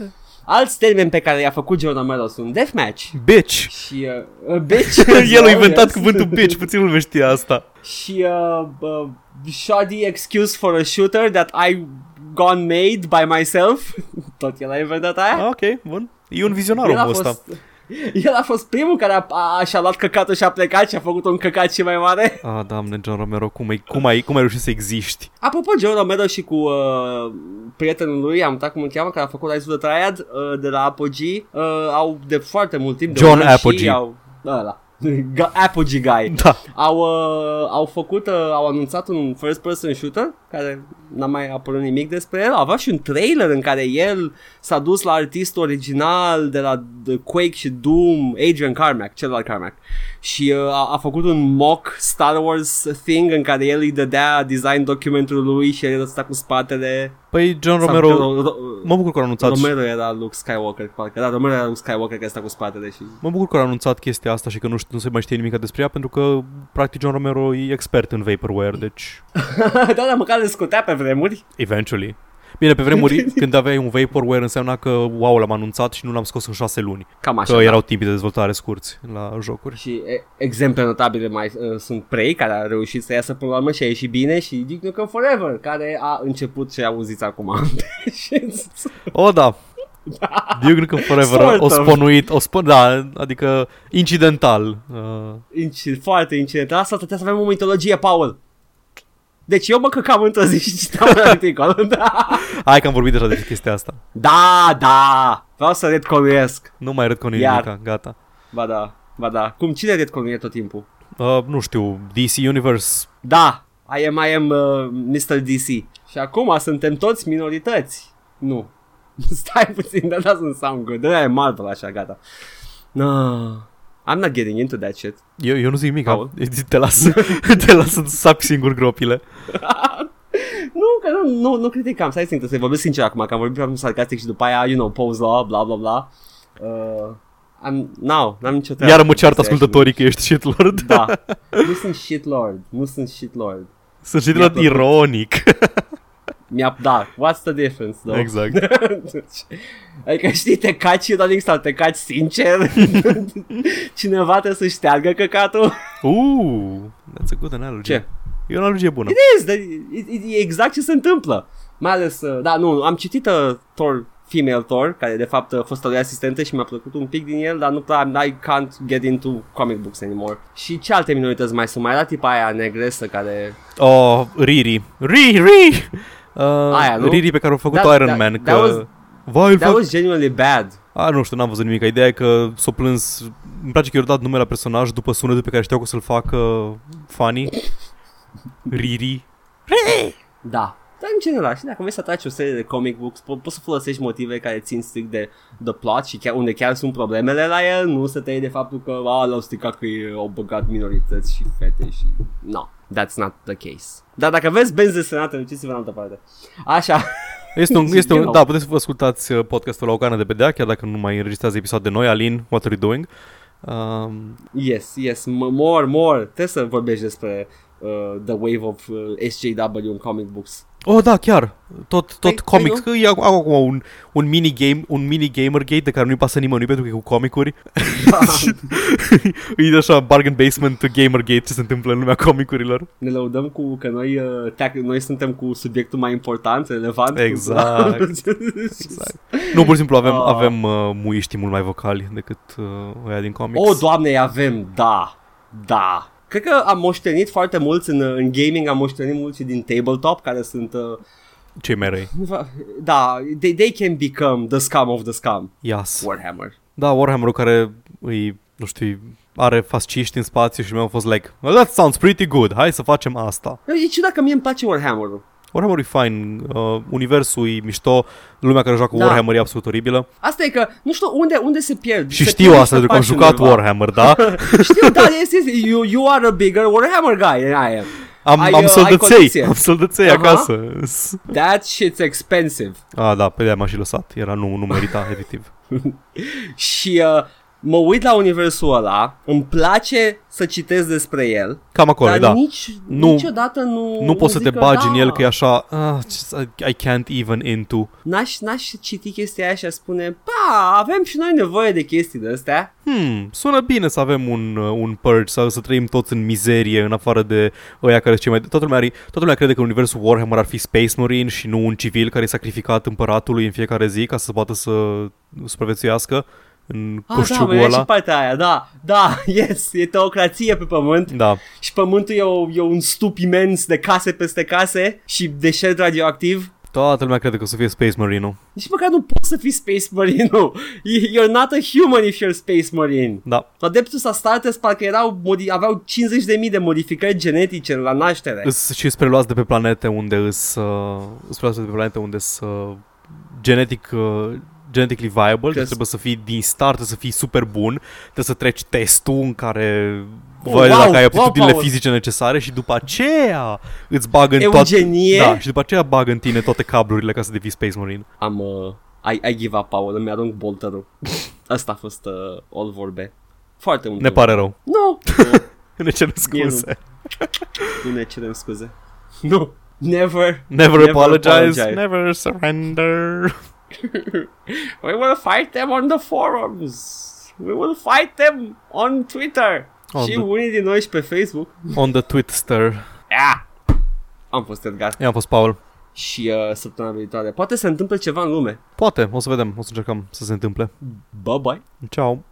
Alți termeni pe care i-a făcut John Romero sunt deathmatch, bitch și bitch. El a inventat cuvântul bitch, puțin lume știa asta. Și shoddy excuse for a shooter that I gone made by myself. Tot el a inventat aia. Ok, bun. E un vizionar omul ăsta. El a fost primul care și-a luat căcatul și a plecat și a făcut un căcat și mai mare. Ah, doamne, John Romero, cum ai reușit să existi? Apropo, John Romero și cu prietenul lui, am uitat cum îl cheamă, care a făcut Rise of the Triad de la Apogee, au de foarte mult timp John de Apogee. Apogee guy. Da. Au anunțat un first person shooter care n-a mai apărut nimic despre el. Avea și un trailer în care el s-a dus la artistul original de la The Quake și Doom, Adrian Carmack, celălalt Carmack. Și a făcut un mock Star Wars thing în care el îi dădea design documentul lui și el stătea cu spatele. Păi John Romero, mă bucur că a anunțat. Romero era Luke Skywalker, parcă. Da, Romero era Luke Skywalker care stă cu spatele și... Mă bucur că a anunțat chestia asta și că nu se mai știe nimic despre ea, pentru că practic John Romero e expert în vaporware, deci... da, măcar le scotea pe vremuri. Eventually. Bine, pe vremuri, când aveai un vaporware, înseamna că, wow, l-am anunțat și nu l-am scos în 6 luni. Cam așa, că erau timpii de dezvoltare scurți la jocuri. Și exemple notabile mai sunt Prey, care a reușit să iasă până la urmă și a ieșit bine, și Duke Nukem Forever, care a început ce auziți acum. O, da. Duke Nukem Forever da, adică incidental. Foarte incidental. Asta trebuia să avem o mitologie, Paul. Deci eu mă căcam într-o zi și citeam un articol. Hai că am vorbit deja despre chestia asta. Da, vreau să retconuiesc. Nu mai retconuiesc nimica, gata. Ba da, cum cine retconuie tot timpul? Nu știu, DC Universe. Da, I am Mr. DC. Și acum suntem toți minorități. Nu, stai puțin, that doesn't sound good. De-aia e Marvel așa, gata. I'm not getting into that shit. Eu nu zic nimic, te las să sapi singur gropile. Nu criticam, stai singur, să-i vorbesc sincer acum, că am vorbit prea sarcastic și după aia, pose la bla bla bla. N-am nicio treabă. Iar mă ceartă ascultătorii că ești shitlord. Da, nu sunt shitlord. Sunt shitlord ironic. Da, what's the difference, though? Exact. Adică știi, te caci ironic sau te caci sincer? Cineva trebuie să șteargă căcatul? That's a good analogy. Ce? E o analogie bună. E exact ce se întâmplă. Mai ales, am citit Thor, Female Thor, care de fapt a fost a lui asistentă și mi-a plăcut un pic din el, dar nu prea, I can't get into comic books anymore. Și ce alte minorități mai sunt? Mai era tipa aia negresă care... Riri! Aia, nu? Riri pe care a făcut Iron Man că... That was genuinely bad. Nu știu, n-am văzut nimic. Ideea e că s-o plâns. Îmi place că i-a dat numele la personaj după sunetul pe care știau că o să-l facă fanii. Riri. Da. Dar în general, și dacă vrei să ataci o serie de comic books, poți să folosești motive care țin strict de the plot și chiar, unde chiar sunt problemele la el. Nu să te iei de faptul că l-au stricat că au băgat minorități și fete și... No, that's not the case. Dar dacă vezi benzi desenate, duceți-vă în altă parte. Așa. Este un da, puteți să vă ascultați podcastul la o cană de PDA, chiar dacă nu mai înregistrează episod de noi. Alin, what are you doing? Yes, more. Trebuie să vorbești despre the wave of SJW în comic books. Da, chiar. Tot comics. Că e acum un mini-gamergate de care nu-i pasă nimănui pentru că e cu comicuri. Da. E așa bargain basement gamergate ce se întâmplă în lumea comicurilor. Ne lăudăm cu că noi suntem cu subiectul mai important, relevant. Exact. Nu, pur și simplu avem muiștii mult mai vocali decât ăia din comics. Doamne, avem, da. Cred că am moștenit foarte mulți în gaming, am moștenit mulți din tabletop care sunt... cei mai răi. Da, they can become the scum of the scum. Yes. Warhammer. Da, Warhammer-ul care îi, nu știu, are fasciști în spațiu și mi-au fost like, well, that sounds pretty good, hai să facem asta. E ciudat că mie îmi place Warhammer-ul. Warhammer e fine, universul e mișto, lumea care joacă Warhammer e absolut oribilă. Asta e că, nu știu unde se pierd. Și se știu asta, pentru că am jucat Warhammer, da? Știu, da, este, you are a bigger Warhammer guy than I am. Am soldăței acasă. That shit's expensive. Da, pe de-aia m-a și lăsat, nu merita, efectiv. Și mă uit la universul ăla, îmi place să citesc despre el. Cam acolo, dar niciodată nu poți să te bagi în el că e așa, I can't even into. N-aș citi chestia aia și spune, pa, avem și noi nevoie de chestii de astea. Sună bine să avem un purge sau să trăim toți în mizerie, în afară de ăia care cei mai... Toată lumea crede că universul Warhammer ar fi Space Marine și nu un civil care e sacrificat împăratului în fiecare zi ca să poată să supraviețuiască. Da, e și partea aia, da, yes, e teocrație pe pământ, da. Și pământul e un stup imens de case peste case și deșert radioactiv. Toată lumea crede că o să fie Space Marine-ul. Nici măcar nu poți să fii Space Marine-ul. You're not a human if you're Space Marine. Da. Adeptul ăsta Astartes parcă aveau 50.000 de modificări genetice la naștere. Și îți preluați de pe planete unde genetically viable, deci trebuie să fii din start, să fii super bun, trebuie să treci testul în care văd dacă ai aptitudinile fizice necesare și după aceea îți bagă în și după aceea bagă în tine toate cablurile ca să devii Space Marine. I give up, Paul, îmi arunc bolterul. Asta a fost all vorbe. Foarte mult. Ne pare rău. Nu. Ne cerem scuze. Nu ne cerem scuze. Nu. Never apologize. Never surrender. We will fight them on the forums. We will fight them on Twitter. Și unii din noi și pe Facebook. On the Twitster. Yeah. Am fost Edgar. Eu am fost Paul. Și săptămâna viitoare poate se întâmplă ceva în lume. Poate, o să vedem, o să încercăm să se întâmple. Bye bye. Ciao.